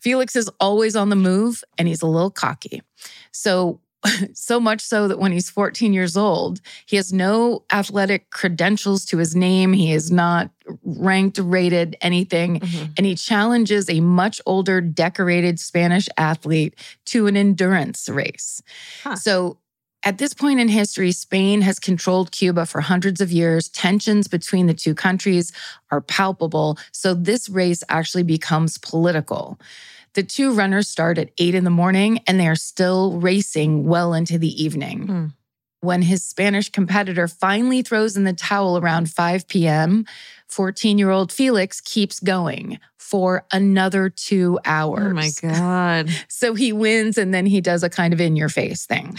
Felix is always on the move, and he's a little cocky. So much so that when he's 14 years old, he has no athletic credentials to his name. He is not ranked, rated, anything. And he challenges a much older, decorated Spanish athlete to an endurance race. So at this point in history, Spain has controlled Cuba for hundreds of years. Tensions between the two countries are palpable, so this race actually becomes political. The two runners start at 8 in the morning, and they are still racing well into the evening. when his Spanish competitor finally throws in the towel around 5 p.m., 14-year-old Felix keeps going for another 2 hours. Oh my God. So he wins, and then he does a kind of in-your-face thing.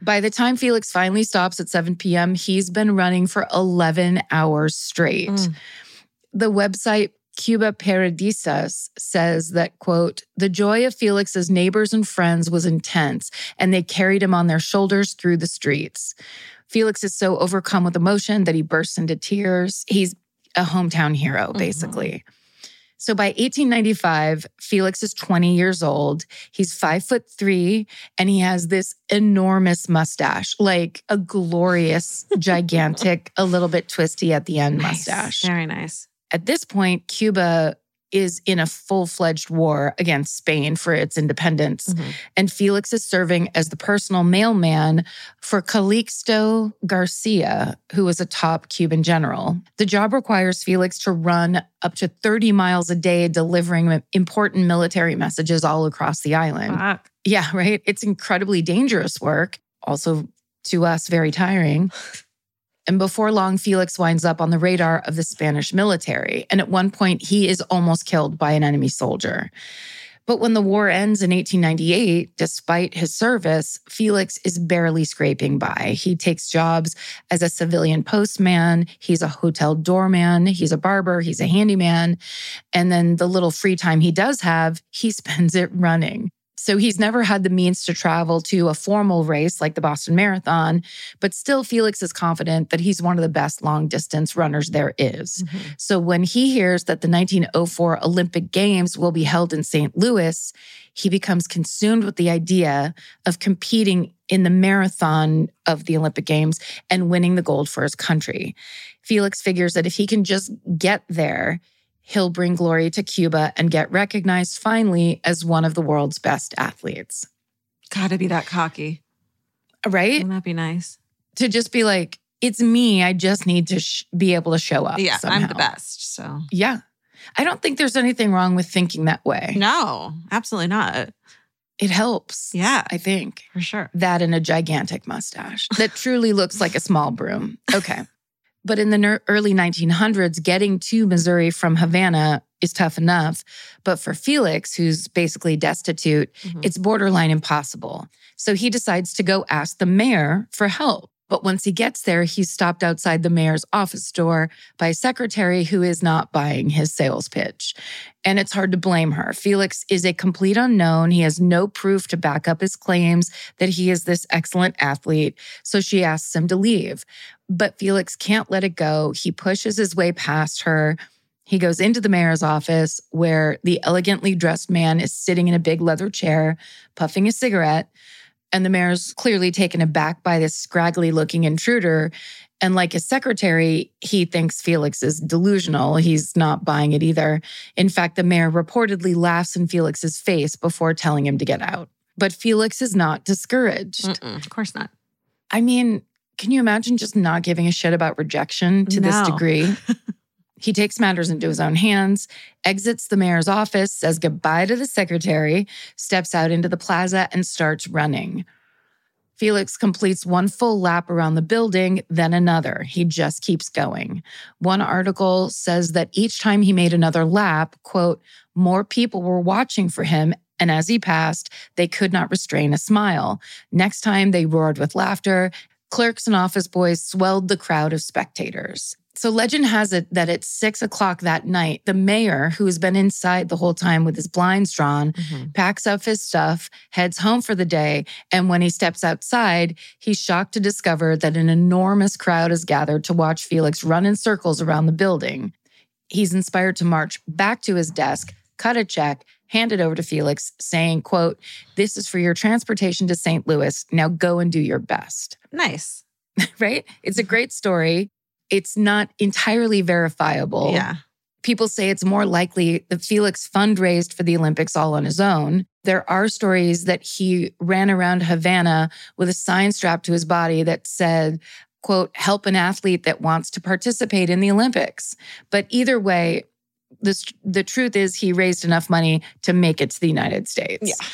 By the time Felix finally stops at 7 p.m., he's been running for 11 hours straight. The website Cuba Paradisas says that, quote, the joy of Felix's neighbors and friends was intense, and they carried him on their shoulders through the streets. Felix is so overcome with emotion that he bursts into tears. He's a hometown hero, basically. Mm-hmm. So by 1895, Felix is 20 years old. He's 5'3", and he has this enormous mustache, like a glorious, gigantic, a little bit twisty at the end mustache. Very nice. At this point, Cuba is in a full-fledged war against Spain for its independence. Mm-hmm. And Felix is serving as the personal mailman for Calixto Garcia, who was a top Cuban general. The job requires Felix to run up to 30 miles a day, delivering important military messages all across the island. Wow. Yeah, right? It's incredibly dangerous work. Also, to us, very tiring. And before long, Felix winds up on the radar of the Spanish military. And at one point, he is almost killed by an enemy soldier. But when the war ends in 1898, despite his service, Felix is barely scraping by. He takes jobs as a civilian postman. He's a hotel doorman. He's a barber. He's a handyman. And then the little free time he does have, he spends it running. So he's never had the means to travel to a formal race like the Boston Marathon, but still Felix is confident that he's one of the best long-distance runners there is. Mm-hmm. So when he hears that the 1904 Olympic Games will be held in St. Louis, he becomes consumed with the idea of competing in the marathon of the Olympic Games and winning the gold for his country. Felix figures that if he can just get there, he'll bring glory to Cuba and get recognized finally as one of the world's best athletes. Gotta be that cocky. Right? Wouldn't that be nice? To just be like, it's me. I just need to be able to show up. Yeah, somehow. I'm the best. So, yeah. I don't think there's anything wrong with thinking that way. No, absolutely not. It helps. Yeah. I think. For sure. That and a gigantic mustache that truly looks like a small broom. Okay. But in the early 1900s, getting to Missouri from Havana is tough enough. But for Felix, who's basically destitute, it's borderline impossible. So he decides to go ask the mayor for help. But once he gets there, he's stopped outside the mayor's office door by a secretary who is not buying his sales pitch. And it's hard to blame her. Felix is a complete unknown. He has no proof to back up his claims that he is this excellent athlete. So she asks him to leave. But Felix can't let it go. He pushes his way past her. He goes into the mayor's office where the elegantly dressed man is sitting in a big leather chair, puffing a cigarette. And the mayor's clearly taken aback by this scraggly-looking intruder. And like his secretary, he thinks Felix is delusional. He's not buying it either. In fact, the mayor reportedly laughs in Felix's face before telling him to get out. But Felix is not discouraged. Of course not. I mean, can you imagine just not giving a shit about rejection to this degree? He takes matters into his own hands, exits the mayor's office, says goodbye to the secretary, steps out into the plaza, and starts running. Felix completes one full lap around the building, then another. He just keeps going. One article says that each time he made another lap, quote, more people were watching for him, and as he passed, they could not restrain a smile. Next time, they roared with laughter. Clerks and office boys swelled the crowd of spectators. So legend has it that at 6:00 that night, the mayor, who has been inside the whole time with his blinds drawn, packs up his stuff, heads home for the day, and when he steps outside, he's shocked to discover that an enormous crowd is gathered to watch Felix run in circles around the building. He's inspired to march back to his desk, cut a check, hand it over to Felix, saying, quote, this is for your transportation to St. Louis. Now go and do your best. Nice. Right? It's a great story. It's not entirely verifiable. Yeah. People say it's more likely that Felix fundraised for the Olympics all on his own. There are stories that he ran around Havana with a sign strapped to his body that said, quote, help an athlete that wants to participate in the Olympics. But either way, the truth is he raised enough money to make it to the United States. Yeah.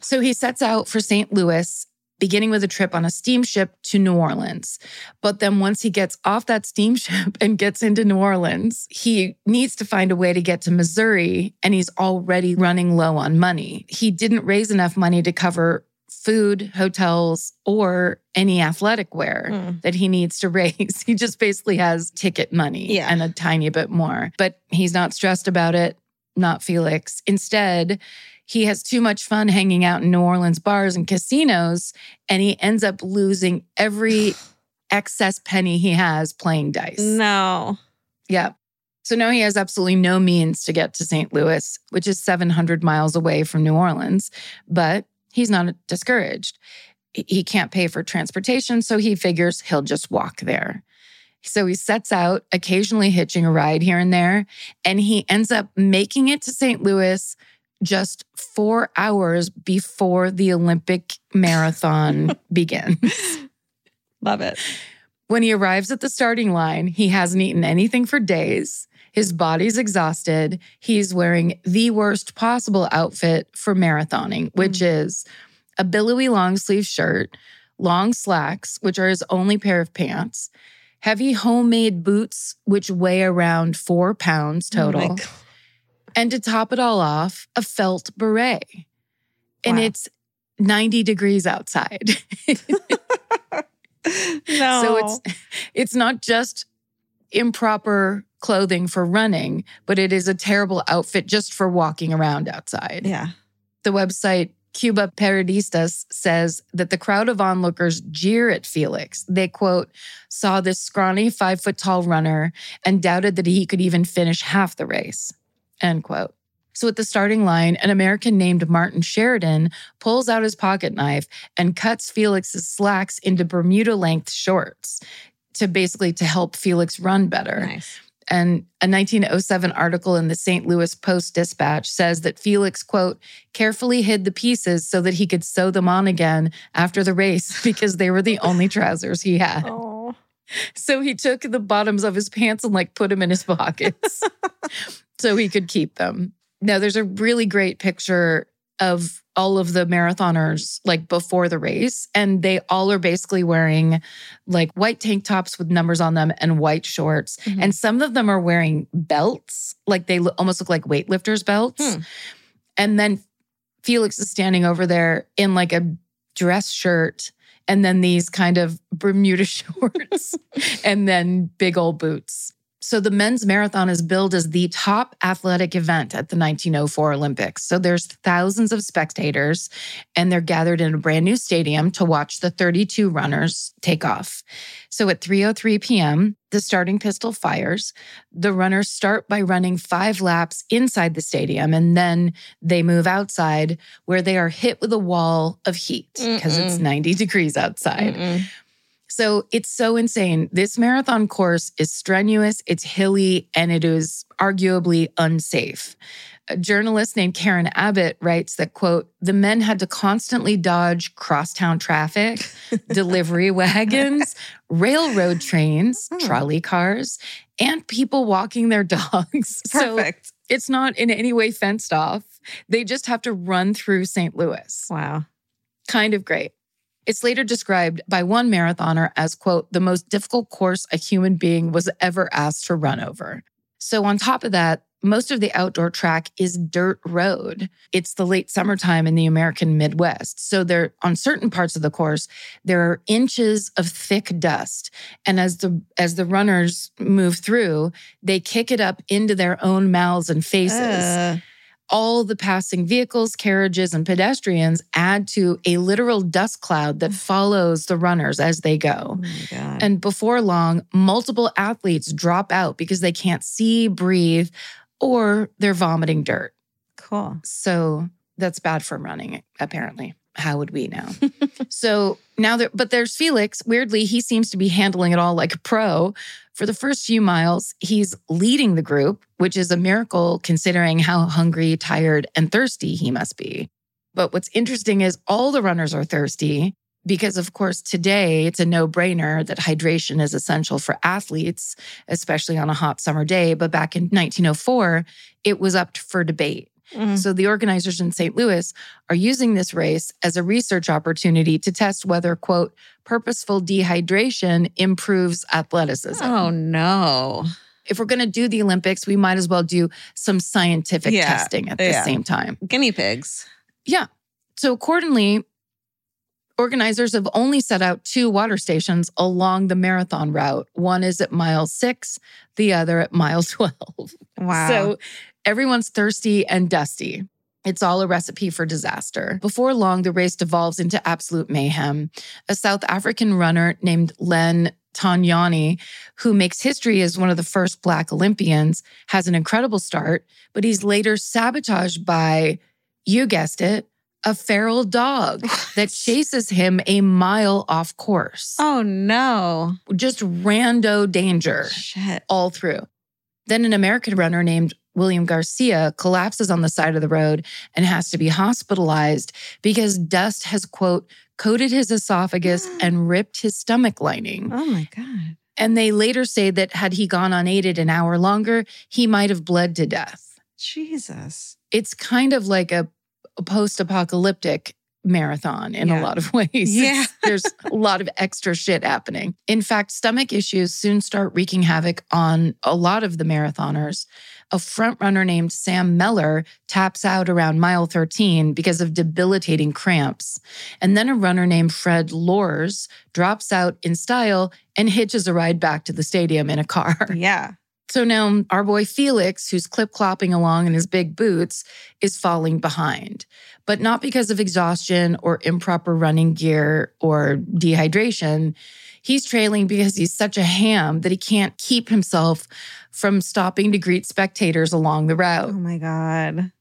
So he sets out for St. Louis beginning with a trip on a steamship to New Orleans. But then once he gets off that steamship and gets into New Orleans, he needs to find a way to get to Missouri, and he's already running low on money. He didn't raise enough money to cover food, hotels, or any athletic wear that he needs to raise. He just basically has ticket money and a tiny bit more. But he's not stressed about it, not Felix. Instead, he has too much fun hanging out in New Orleans bars and casinos, and he ends up losing every excess penny he has playing dice. No. Yeah. So now he has absolutely no means to get to St. Louis, which is 700 miles away from New Orleans, but he's not discouraged. He can't pay for transportation, so he figures he'll just walk there. So he sets out, occasionally hitching a ride here and there, and he ends up making it to St. Louis just 4 hours before the Olympic marathon begins. Love it. When he arrives at the starting line, he hasn't eaten anything for days. His body's exhausted. He's wearing the worst possible outfit for marathoning, which is a billowy long sleeve shirt, long slacks, which are his only pair of pants, heavy homemade boots, which weigh around 4 pounds total. Oh my God. And to top it all off, a felt beret. Wow. And it's 90 degrees outside. No. So it's not just improper clothing for running, but it is a terrible outfit just for walking around outside. Yeah. The website Cuba Periodistas says that the crowd of onlookers jeer at Felix. They, quote, saw this scrawny 5-foot-tall runner and doubted that he could even finish half the race, end quote. So at the starting line, an American named Martin Sheridan pulls out his pocket knife and cuts Felix's slacks into Bermuda-length shorts to help Felix run better. Nice. And a 1907 article in the St. Louis Post-Dispatch says that Felix, quote, carefully hid the pieces so that he could sew them on again after the race because they were the only trousers he had. Aww. So he took the bottoms of his pants and put them in his pockets so he could keep them. Now, there's a really great picture of all of the marathoners before the race. And they all are basically wearing white tank tops with numbers on them and white shorts. Mm-hmm. And some of them are wearing belts. They almost look like weightlifters' belts. Hmm. And then Felix is standing over there in a dress shirt and then these kind of Bermuda shorts and then big old boots. So the men's marathon is billed as the top athletic event at the 1904 Olympics. So there's thousands of spectators, and they're gathered in a brand new stadium to watch the 32 runners take off. So at 3:03 p.m., the starting pistol fires. The runners start by running 5 laps inside the stadium, and then they move outside where they are hit with a wall of heat because it's 90 degrees outside. Mm-mm. So it's so insane. This marathon course is strenuous, it's hilly, and it is arguably unsafe. A journalist named Karen Abbott writes that, quote, the men had to constantly dodge crosstown traffic, delivery wagons, railroad trains, trolley cars, and people walking their dogs. Perfect. So it's not in any way fenced off. They just have to run through St. Louis. Wow. Kind of great. It's later described by one marathoner as, quote, the most difficult course a human being was ever asked to run over. So on top of that, most of the outdoor track is dirt road. It's the late summertime in the American Midwest. So there, on certain parts of the course, there are inches of thick dust. And as the runners move through, they kick it up into their own mouths and faces. All the passing vehicles, carriages, and pedestrians add to a literal dust cloud that follows the runners as they go. Oh my God. And before long, multiple athletes drop out because they can't see, breathe, or they're vomiting dirt. Cool. So that's bad for running, apparently. How would we know? So now but there's Felix. Weirdly, he seems to be handling it all like a pro. For the first few miles, he's leading the group, which is a miracle considering how hungry, tired, and thirsty he must be. But what's interesting is all the runners are thirsty because, of course, today it's a no-brainer that hydration is essential for athletes, especially on a hot summer day. But back in 1904, it was up for debate. Mm-hmm. So the organizers in St. Louis are using this race as a research opportunity to test whether, quote, purposeful dehydration improves athleticism. Oh, no. If we're going to do the Olympics, we might as well do some scientific testing at the same time. Guinea pigs. Yeah. So accordingly, organizers have only set out 2 water stations along the marathon route. One is at mile 6, the other at mile 12. Wow. So everyone's thirsty and dusty. It's all a recipe for disaster. Before long, the race devolves into absolute mayhem. A South African runner named Len Tanyani, who makes history as one of the first Black Olympians, has an incredible start, but he's later sabotaged by, you guessed it, a feral dog that chases him a mile off course. Oh, no. Just rando danger all through. Then an American runner named William Garcia collapses on the side of the road and has to be hospitalized because dust has, quote, coated his esophagus and ripped his stomach lining. Oh, my God. And they later say that had he gone unaided an hour longer, he might have bled to death. Jesus. It's kind of like a post-apocalyptic marathon in a lot of ways. Yeah. There's a lot of extra shit happening. In fact, stomach issues soon start wreaking havoc on a lot of the marathoners. A front runner named Sam Meller taps out around mile 13 because of debilitating cramps. And then a runner named Fred Lors drops out in style and hitches a ride back to the stadium in a car. Yeah. So now our boy Felix, who's clip-clopping along in his big boots, is falling behind. But not because of exhaustion or improper running gear or dehydration. He's trailing because he's such a ham that he can't keep himself from stopping to greet spectators along the route. Oh, my God.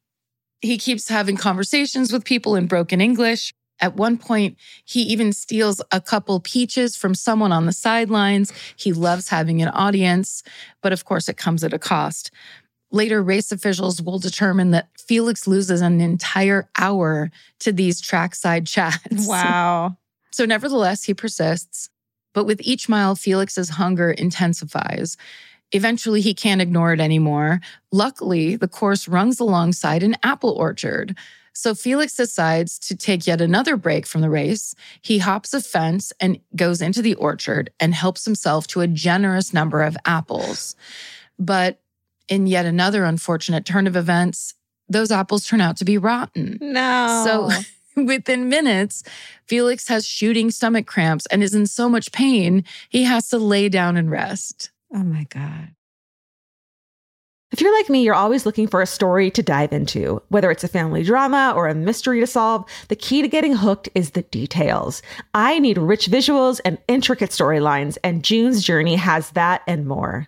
He keeps having conversations with people in broken English. At one point, he even steals a couple peaches from someone on the sidelines. He loves having an audience, but of course it comes at a cost. Later, race officials will determine that Felix loses an entire hour to these trackside chats. Wow. So nevertheless, he persists. But with each mile, Felix's hunger intensifies. Eventually, he can't ignore it anymore. Luckily, the course runs alongside an apple orchard. So Felix decides to take yet another break from the race. He hops a fence and goes into the orchard and helps himself to a generous number of apples. But in yet another unfortunate turn of events, those apples turn out to be rotten. No. So within minutes, Felix has shooting stomach cramps and is in so much pain, he has to lay down and rest. Oh, my God. If you're like me, you're always looking for a story to dive into. Whether it's a family drama or a mystery to solve, the key to getting hooked is the details. I need rich visuals and intricate storylines, and June's Journey has that and more.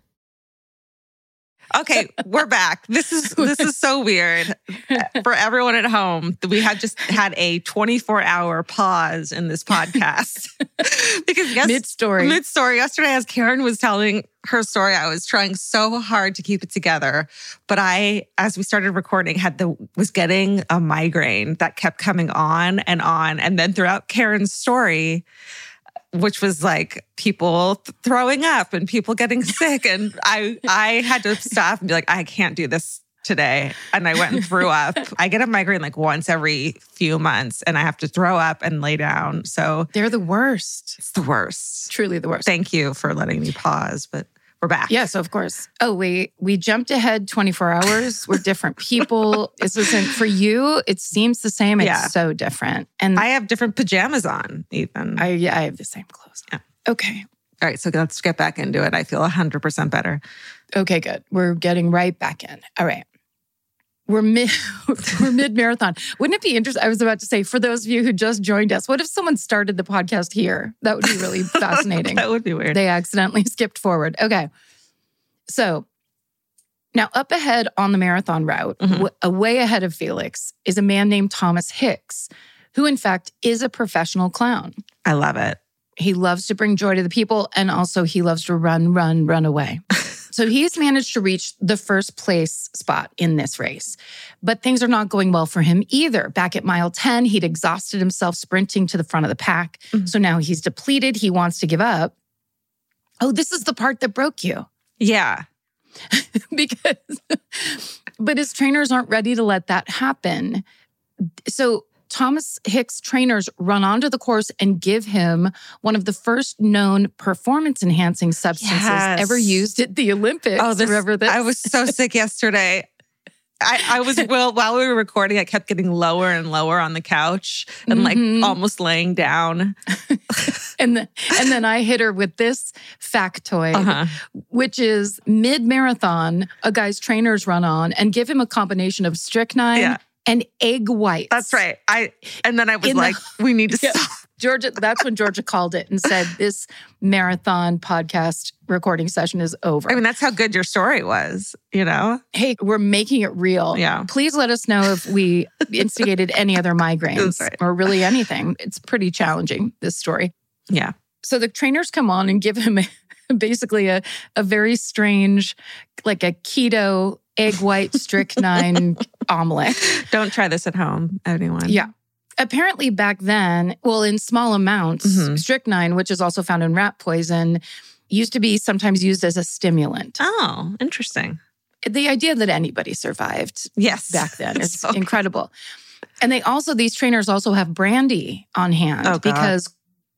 Okay, we're back. This is so weird for everyone at home. We had just had a 24-hour pause in this podcast because mid-story. Yesterday, as Karen was telling her story, I was trying so hard to keep it together, but I, as we started recording, was getting a migraine that kept coming on, and then throughout Karen's story, which was like people throwing up and people getting sick. And I had to stop and be like, I can't do this today. And I went and threw up. I get a migraine like once every few months and I have to throw up and lay down. So they're the worst. It's the worst. Truly the worst. Thank you for letting me pause, but We're back. Yes, of course. Oh, wait. We jumped ahead 24 hours. We're different people. This isn't for you. It seems the same. It's so different. And I have different pajamas on, even. I have the same clothes on. Yeah. Okay. All right. So let's get back into it. I feel 100% better. Okay, good. We're getting right back in. All right. We're mid-marathon. Wouldn't it be interesting? I was about to say, for those of you who just joined us, what if someone started the podcast here? That would be really fascinating. That would be weird. They accidentally skipped forward. Okay. So now up ahead on the marathon route, way ahead of Felix, is a man named Thomas Hicks, who in fact is a professional clown. I love it. He loves to bring joy to the people, and also he loves to run away. So he's managed to reach the first place spot in this race. But things are not going well for him either. Back at mile 10, he'd exhausted himself sprinting to the front of the pack. Mm-hmm. So now he's depleted. He wants to give up. Oh, this is the part that broke you. Yeah. But his trainers aren't ready to let that happen. So Thomas Hicks' trainers run onto the course and give him one of the first known performance-enhancing substances ever used at the Olympics. Oh, remember this? I was so sick yesterday. I was while we were recording, I kept getting lower and lower on the couch and like almost laying down. and then I hit her with this factoid, which is mid-marathon, a guy's trainers run on and give him a combination of strychnine and egg whites. That's right. And then I was like, we need to stop. Georgia, that's when Georgia called it and said, this marathon podcast recording session is over. I mean, that's how good your story was, you know? Hey, we're making it real. Yeah. Please let us know if we instigated any other migraines or really anything. It's pretty challenging, this story. Yeah. So the trainers come on and give him basically a very strange, like a keto egg white strychnine omelet. Don't try this at home, anyone. Yeah. Apparently back then, well, in small amounts, strychnine, which is also found in rat poison, used to be sometimes used as a stimulant. Oh, interesting. The idea that anybody survived back then is incredible. And these trainers also have brandy on hand because,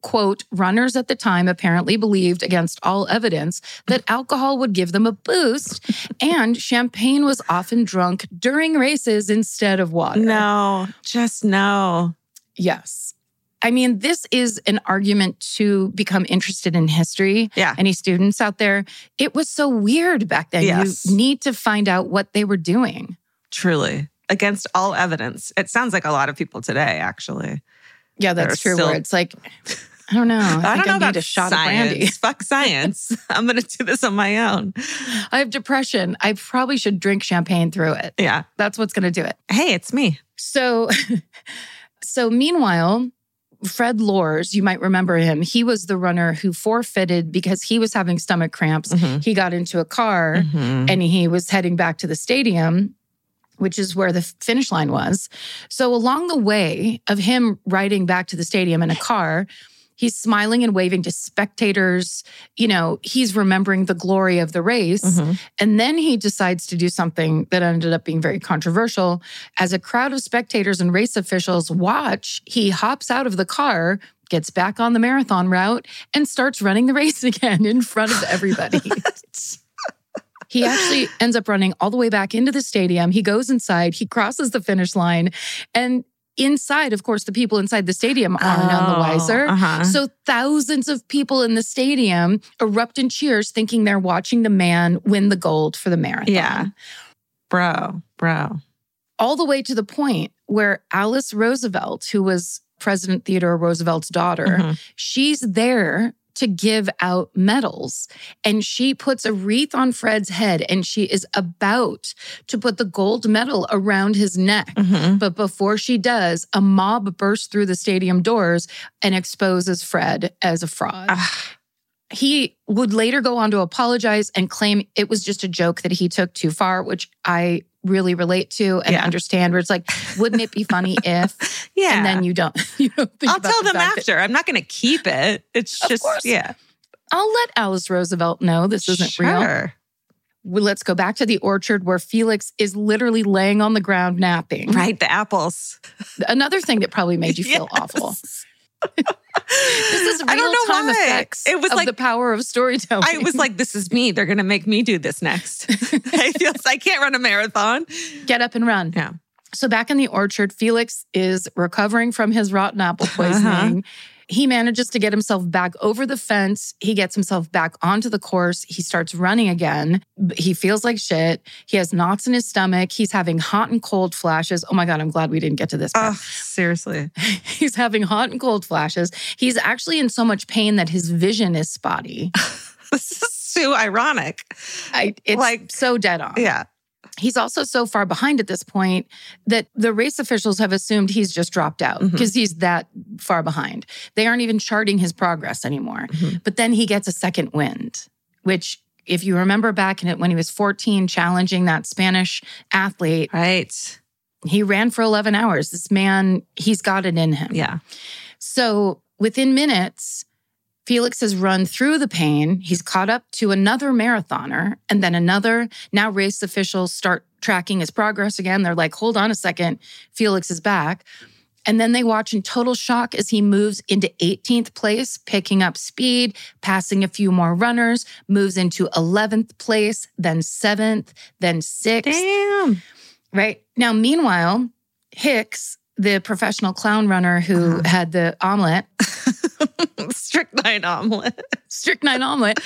quote, runners at the time apparently believed against all evidence that alcohol would give them a boost and champagne was often drunk during races instead of water. No, just no. Yes. I mean, this is an argument to become interested in history. Yeah. Any students out there, it was so weird back then. Yes. You need to find out what they were doing. Truly. Against all evidence. It sounds like a lot of people today, actually. Yeah, that's true. Where it's like... I don't know. I don't know about a shot of brandy. Fuck science. I'm going to do this on my own. I have depression. I probably should drink champagne through it. Yeah. That's what's going to do it. Hey, it's me. So meanwhile, Fred Lors, you might remember him. He was the runner who forfeited because he was having stomach cramps. Mm-hmm. He got into a car and he was heading back to the stadium, which is where the finish line was. So along the way of him riding back to the stadium in a car... He's smiling and waving to spectators. You know, he's remembering the glory of the race. Mm-hmm. And then he decides to do something that ended up being very controversial. As a crowd of spectators and race officials watch, he hops out of the car, gets back on the marathon route, and starts running the race again in front of everybody. He actually ends up running all the way back into the stadium. He goes inside, he crosses the finish line, and inside, of course, the people inside the stadium are none the wiser. So thousands of people in the stadium erupt in cheers thinking they're watching the man win the gold for the marathon. Yeah. Bro. All the way to the point where Alice Roosevelt, who was President Theodore Roosevelt's daughter, she's there to give out medals. And she puts a wreath on Fred's head and she is about to put the gold medal around his neck. But before she does, a mob bursts through the stadium doors and exposes Fred as a fraud. He would later go on to apologize and claim it was just a joke that he took too far, which I really relate to and understand. Where it's like, wouldn't it be funny if? And then you don't think I'll about tell them after. I'm not going to keep it. It's just, I'll let Alice Roosevelt know this isn't real. Well, let's go back to the orchard where Felix is literally laying on the ground napping. Right, the apples. Another thing that probably made you feel awful. This is real-time effects it was of like, the power of storytelling. I was like, this is me. They're going to make me do this next. I can't run a marathon. Get up and run. Yeah. So back in the orchard, Felix is recovering from his rotten apple poisoning. He manages to get himself back over the fence. He gets himself back onto the course. He starts running again. He feels like shit. He has knots in his stomach. He's having hot and cold flashes. Oh my God, I'm glad we didn't get to this part. Oh, seriously. He's having hot and cold flashes. He's actually in so much pain that his vision is spotty. This is too ironic. It's like, so dead on. Yeah. He's also so far behind at this point that the race officials have assumed he's just dropped out because he's that far behind. They aren't even charting his progress anymore. But then he gets a second wind, which if you remember back when he was 14, challenging that Spanish athlete. Right. He ran for 11 hours. This man, he's got it in him. Yeah. So within minutes, Felix has run through the pain. He's caught up to another marathoner and then another. Now race officials start tracking his progress again. They're like, hold on a second, Felix is back. And then they watch in total shock as he moves into 18th place, picking up speed, passing a few more runners, moves into 11th place, then 7th, then 6th. Damn. Right? Now, meanwhile, Hicks, the professional clown runner who had the omelet... Strychnine omelet.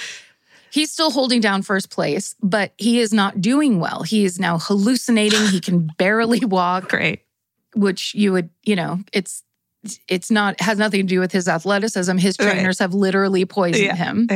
He's still holding down first place, but he is not doing well. He is now hallucinating. He can barely walk. Great. Which you would, it's not, has nothing to do with his athleticism. His trainers have literally poisoned him,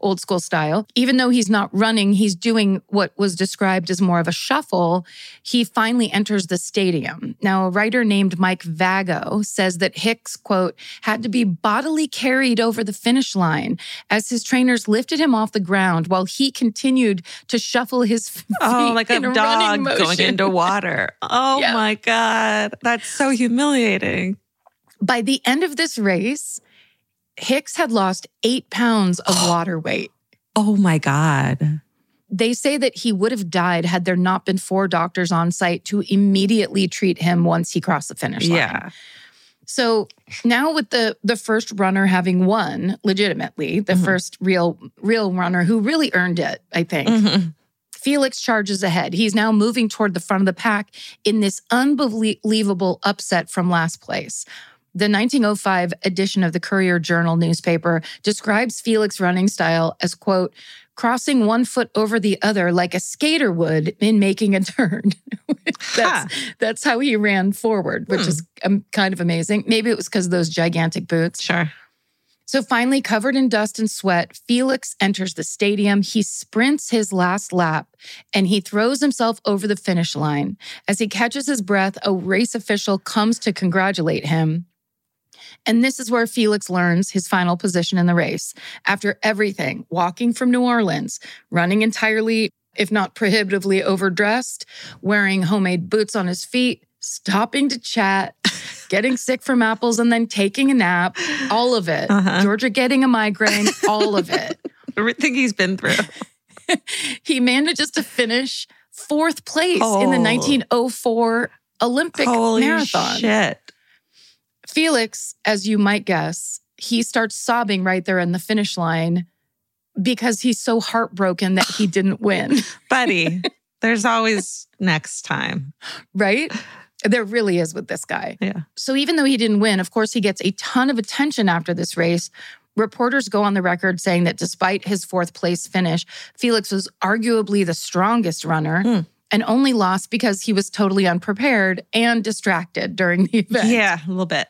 old school style. Even though he's not running, he's doing what was described as more of a shuffle. He finally enters the stadium. Now, a writer named Mike Vago says that Hicks, quote, had to be bodily carried over the finish line as his trainers lifted him off the ground while he continued to shuffle his feet like a dog going into water. Oh my God. That's so humiliating. By the end of this race, Hicks had lost 8 pounds of water weight. Oh my God. They say that he would have died had there not been 4 doctors on site to immediately treat him once he crossed the finish line. Yeah. So now with the first runner having won, legitimately, the first real runner who really earned it, I think. Felix charges ahead. He's now moving toward the front of the pack in this unbelievable upset from last place. The 1905 edition of the Courier-Journal newspaper describes Felix's running style as, quote, crossing one foot over the other like a skater would in making a turn. That's how he ran forward, which is kind of amazing. Maybe it was because of those gigantic boots. Sure. So finally, covered in dust and sweat, Felix enters the stadium. He sprints his last lap, and he throws himself over the finish line. As he catches his breath, a race official comes to congratulate him. And this is where Felix learns his final position in the race. After everything, walking from New Orleans, running entirely, if not prohibitively overdressed, wearing homemade boots on his feet, stopping to chat, getting sick from apples and then taking a nap, all of it. Georgia getting a migraine, all of it. Everything he's been through. He manages to finish 4th place in the 1904 Olympic marathon. Holy shit. Felix, as you might guess, he starts sobbing right there in the finish line because he's so heartbroken that he didn't win. Buddy, there's always next time. Right? There really is with this guy. Yeah. So even though he didn't win, of course, he gets a ton of attention after this race. Reporters go on the record saying that despite his 4th place finish, Felix was arguably the strongest runner and only lost because he was totally unprepared and distracted during the event. Yeah, a little bit.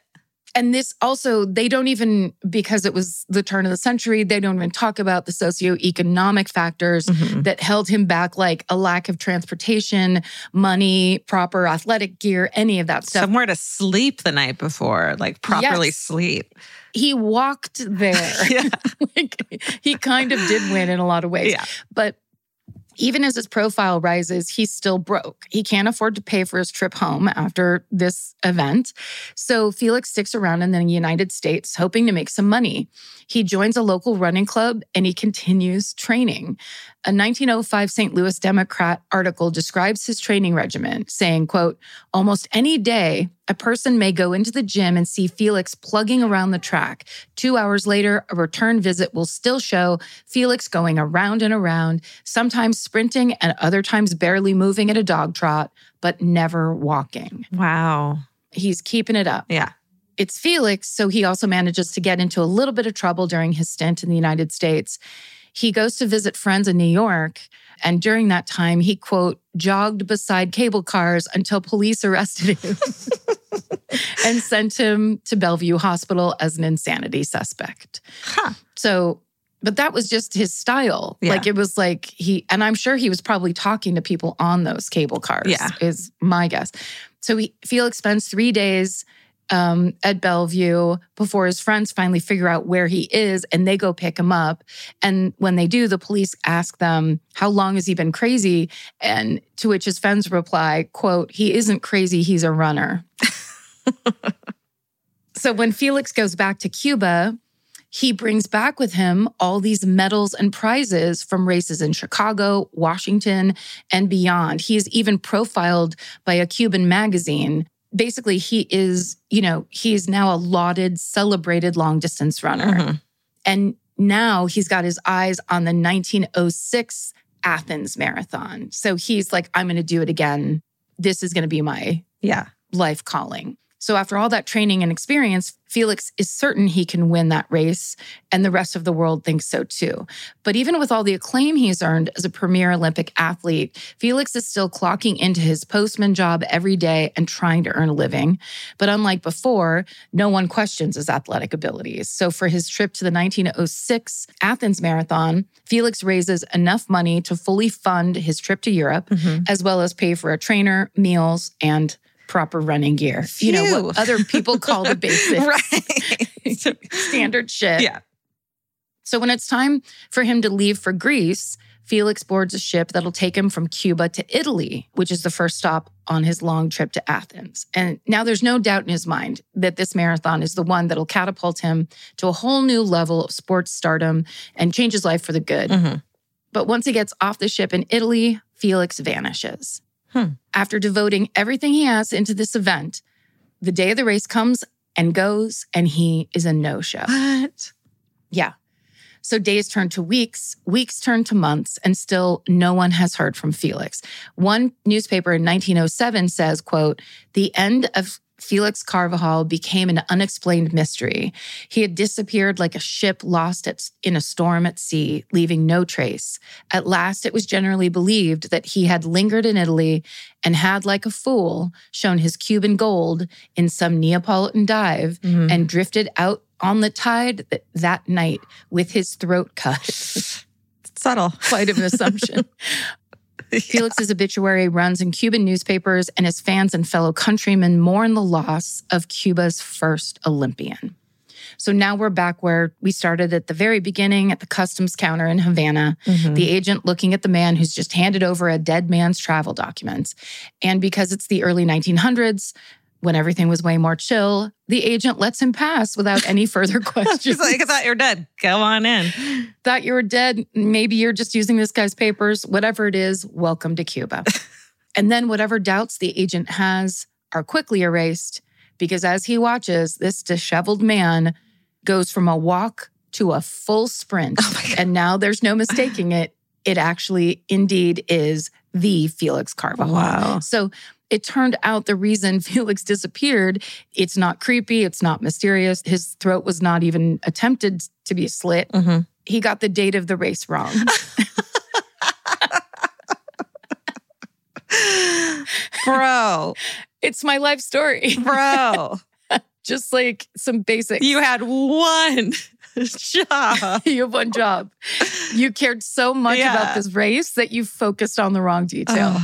And this also, they don't even, because it was the turn of the century, they don't even talk about the socioeconomic factors that held him back, like a lack of transportation, money, proper athletic gear, any of that stuff. Somewhere to sleep the night before, like properly sleep. He walked there. He kind of did win in a lot of ways. Yeah. But even as his profile rises, he's still broke. He can't afford to pay for his trip home after this event. So Felix sticks around in the United States, hoping to make some money. He joins a local running club and he continues training. A 1905 St. Louis Democrat article describes his training regimen, saying, quote, almost any day, a person may go into the gym and see Felix plugging around the track. 2 hours later, a return visit will still show Felix going around and around, sometimes sprinting and other times barely moving at a dog trot, but never walking. Wow. He's keeping it up. Yeah. It's Felix, so he also manages to get into a little bit of trouble during his stint in the United States. He goes to visit friends in New York, and during that time, he, quote, jogged beside cable cars until police arrested him and sent him to Bellevue Hospital as an insanity suspect. Huh. So, but that was just his style. Yeah. Like, it was like he, and I'm sure he was probably talking to people on those cable cars, is my guess. So Felix spends 3 days at Bellevue before his friends finally figure out where he is, and they go pick him up. And when they do, the police ask them, how long has he been crazy? And to which his friends reply, quote, he isn't crazy, he's a runner. So when Felix goes back to Cuba, he brings back with him all these medals and prizes from races in Chicago, Washington, and beyond. He is even profiled by a Cuban magazine. Basically, he is, you know, he is now a lauded, celebrated long-distance runner. Mm-hmm. And now he's got his eyes on the 1906 Athens Marathon. So he's like, I'm going to do it again. This is going to be my life calling. So after all that training and experience, Felix is certain he can win that race, and the rest of the world thinks so too. But even with all the acclaim he's earned as a premier Olympic athlete, Felix is still clocking into his postman job every day and trying to earn a living. But unlike before, no one questions his athletic abilities. So for his trip to the 1906 Athens Marathon, Felix raises enough money to fully fund his trip to Europe, as well as pay for a trainer, meals, and proper running gear. Phew. You know, what other people call the basics. Right. Standard shit. Yeah. So when it's time for him to leave for Greece, Felix boards a ship that'll take him from Cuba to Italy, which is the first stop on his long trip to Athens. And now there's no doubt in his mind that this marathon is the one that'll catapult him to a whole new level of sports stardom and change his life for the good. Mm-hmm. But once he gets off the ship in Italy, Felix vanishes. After devoting everything he has into this event, the day of the race comes and goes, and he is a no-show. What? Yeah. So days turn to weeks, weeks turn to months, and still no one has heard from Felix. One newspaper in 1907 says, quote, the end of Felix Carvajal became an unexplained mystery. He had disappeared like a ship lost in a storm at sea, leaving no trace. At last, it was generally believed that he had lingered in Italy and had, like a fool, shown his Cuban gold in some Neapolitan dive and drifted out on the tide that night with his throat cut. Subtle. Quite an assumption. Felix's obituary runs in Cuban newspapers, and his fans and fellow countrymen mourn the loss of Cuba's first Olympian. So now we're back where we started at the very beginning at the customs counter in Havana, the agent looking at the man who's just handed over a dead man's travel documents. And because it's the early 1900s, when everything was way more chill, the agent lets him pass without any further questions. He's like, I thought you were dead. Go on in. Thought you were dead. Maybe you're just using this guy's papers. Whatever it is, welcome to Cuba. And then whatever doubts the agent has are quickly erased, because as he watches, this disheveled man goes from a walk to a full sprint. Oh my God. And now there's no mistaking it. It actually indeed is the Felix Carvajal. Wow. So it turned out the reason Felix disappeared, it's not creepy, it's not mysterious. His throat was not even attempted to be slit. Mm-hmm. He got the date of the race wrong. Bro. It's my life story. Bro. Just like some basics. You had one job. You have one job. You cared so much about this race that you focused on the wrong detail.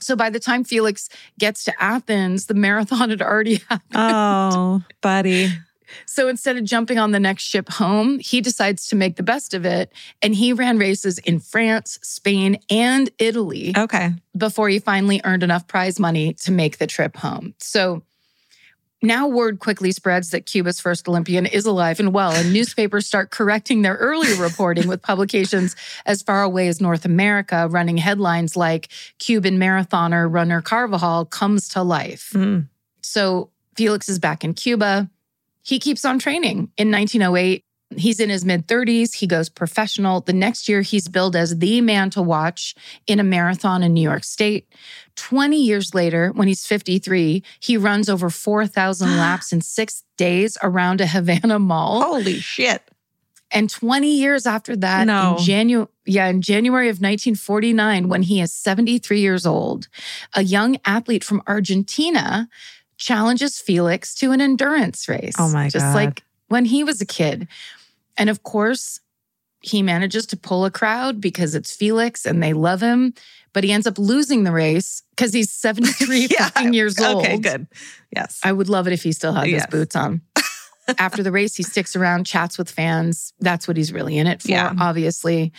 So by the time Felix gets to Athens, the marathon had already happened. Oh, buddy. So instead of jumping on the next ship home, he decides to make the best of it. And he ran races in France, Spain, and Italy. Okay. Before he finally earned enough prize money to make the trip home. So Now word quickly spreads that Cuba's first Olympian is alive and well, and newspapers start correcting their earlier reporting with publications as far away as North America running headlines like Cuban marathoner runner Carvajal comes to life. Mm. So Felix is back in Cuba. He keeps on training. In 1908, he's in his mid-30s. He goes professional. The next year, he's billed as the man to watch in a marathon in New York State. 20 years later, when he's 53, he runs over 4,000 laps in 6 days around a Havana mall. Holy shit. And 20 years after that, in January of 1949, when he is 73 years old, a young athlete from Argentina challenges Felix to an endurance race. Oh my God. Just like when he was a kid. And of course, he manages to pull a crowd because it's Felix and they love him. But he ends up losing the race because he's 73 fucking years old. Okay, good. Yes. I would love it if he still had his boots on. After the race, he sticks around, chats with fans. That's what he's really in it for, obviously.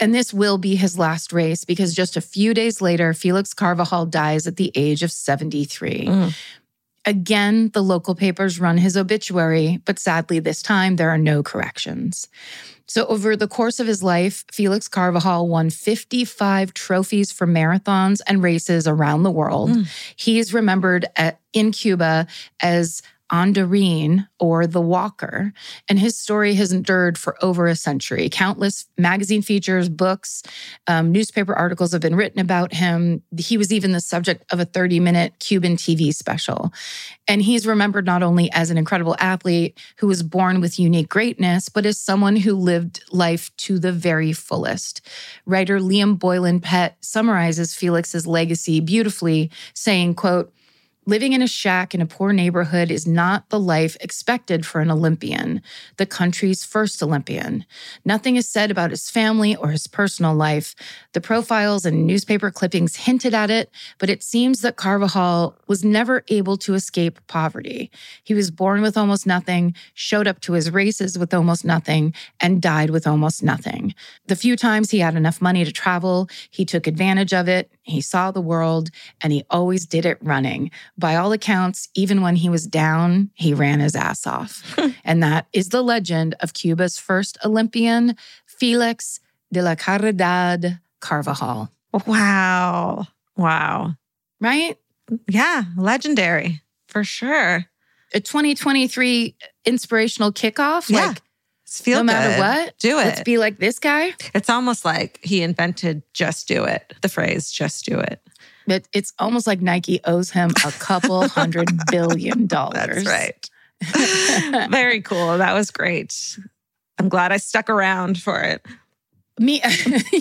And this will be his last race because just a few days later, Felix Carvajal dies at the age of 73. Mm. Again, the local papers run his obituary, but sadly this time there are no corrections. So over the course of his life, Felix Carvajal won 55 trophies for marathons and races around the world. Mm. He is remembered in Cuba as Andarin, or the Walker, and his story has endured for over a century. Countless magazine features, books, newspaper articles have been written about him. He was even the subject of a 30-minute Cuban TV special. And he's remembered not only as an incredible athlete who was born with unique greatness, but as someone who lived life to the very fullest. Writer Liam Boylan Pett summarizes Felix's legacy beautifully, saying, quote, "Living in a shack in a poor neighborhood is not the life expected for an Olympian, the country's first Olympian. Nothing is said about his family or his personal life. The profiles and newspaper clippings hinted at it, but it seems that Carvajal was never able to escape poverty. He was born with almost nothing, showed up to his races with almost nothing, and died with almost nothing. The few times he had enough money to travel, he took advantage of it. He saw the world, and he always did it running. By all accounts, even when he was down, he ran his ass off." And that is the legend of Cuba's first Olympian, Felix de la Caridad Carvajal. Wow. Wow. Right? Yeah, legendary, for sure. A 2023 inspirational kickoff? Yeah. Like, feel no matter good. What, do it. Let's be like this guy. It's almost like he invented just do it, the phrase just do it. But it's almost like Nike owes him a couple $100 billion. That's right. Very cool. That was great. I'm glad I stuck around for it.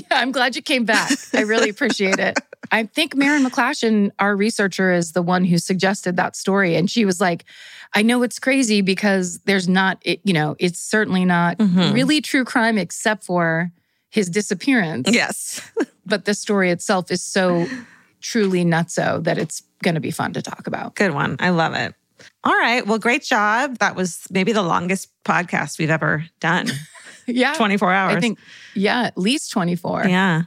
I'm glad you came back. I really appreciate it. I think Maren McClashan, our researcher, is the one who suggested that story. And she was like, I know it's crazy because there's not, it's certainly not really true crime except for his disappearance. Yes. But the story itself is so truly nutso that it's going to be fun to talk about. Good one. I love it. All right. Well, great job. That was maybe the longest podcast we've ever done. Yeah. 24 hours. I think, yeah, at least 24. Yeah.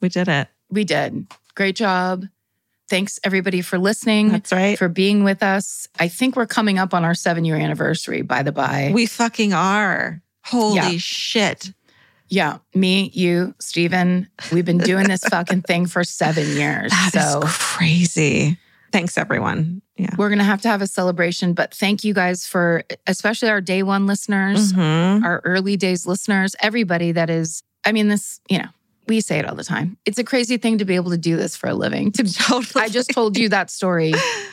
We did it. We did. Great job. Thanks, everybody, for listening. That's right. For being with us. I think we're coming up on our 7-year anniversary, by the by. We fucking are. Holy shit. Yeah. Me, you, Steven, we've been doing this fucking thing for 7 years. That is crazy. Thanks, everyone. Yeah. We're going to have a celebration, but thank you guys for, especially our day one listeners, our early days listeners, everybody that is, we say it all the time. It's a crazy thing to be able to do this for a living. I just told you that story.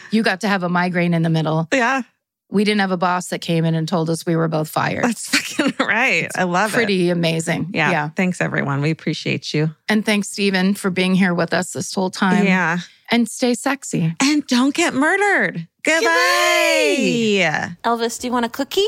You got to have a migraine in the middle. Yeah. We didn't have a boss that came in and told us we were both fired. That's fucking right. I love it. Pretty amazing. Yeah. Thanks, everyone. We appreciate you. And thanks, Steven, for being here with us this whole time. Yeah. And stay sexy. And don't get murdered. Goodbye. Elvis, do you want a cookie?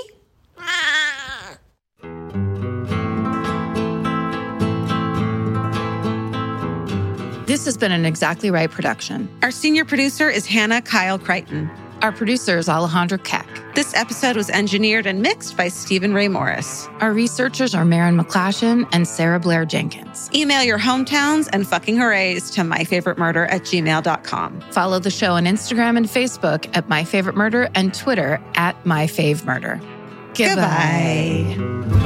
This has been an Exactly Right production. Our senior producer is Hannah Kyle Crichton. Our producer is Alejandra Keck. This episode was engineered and mixed by Stephen Ray Morris. Our researchers are Maren McClashen and Sarah Blair Jenkins. Email your hometowns and fucking hoorays to myfavoritemurder@gmail.com. Follow the show on Instagram and Facebook at myfavoritemurder and Twitter at myfavemurder. Goodbye. Goodbye.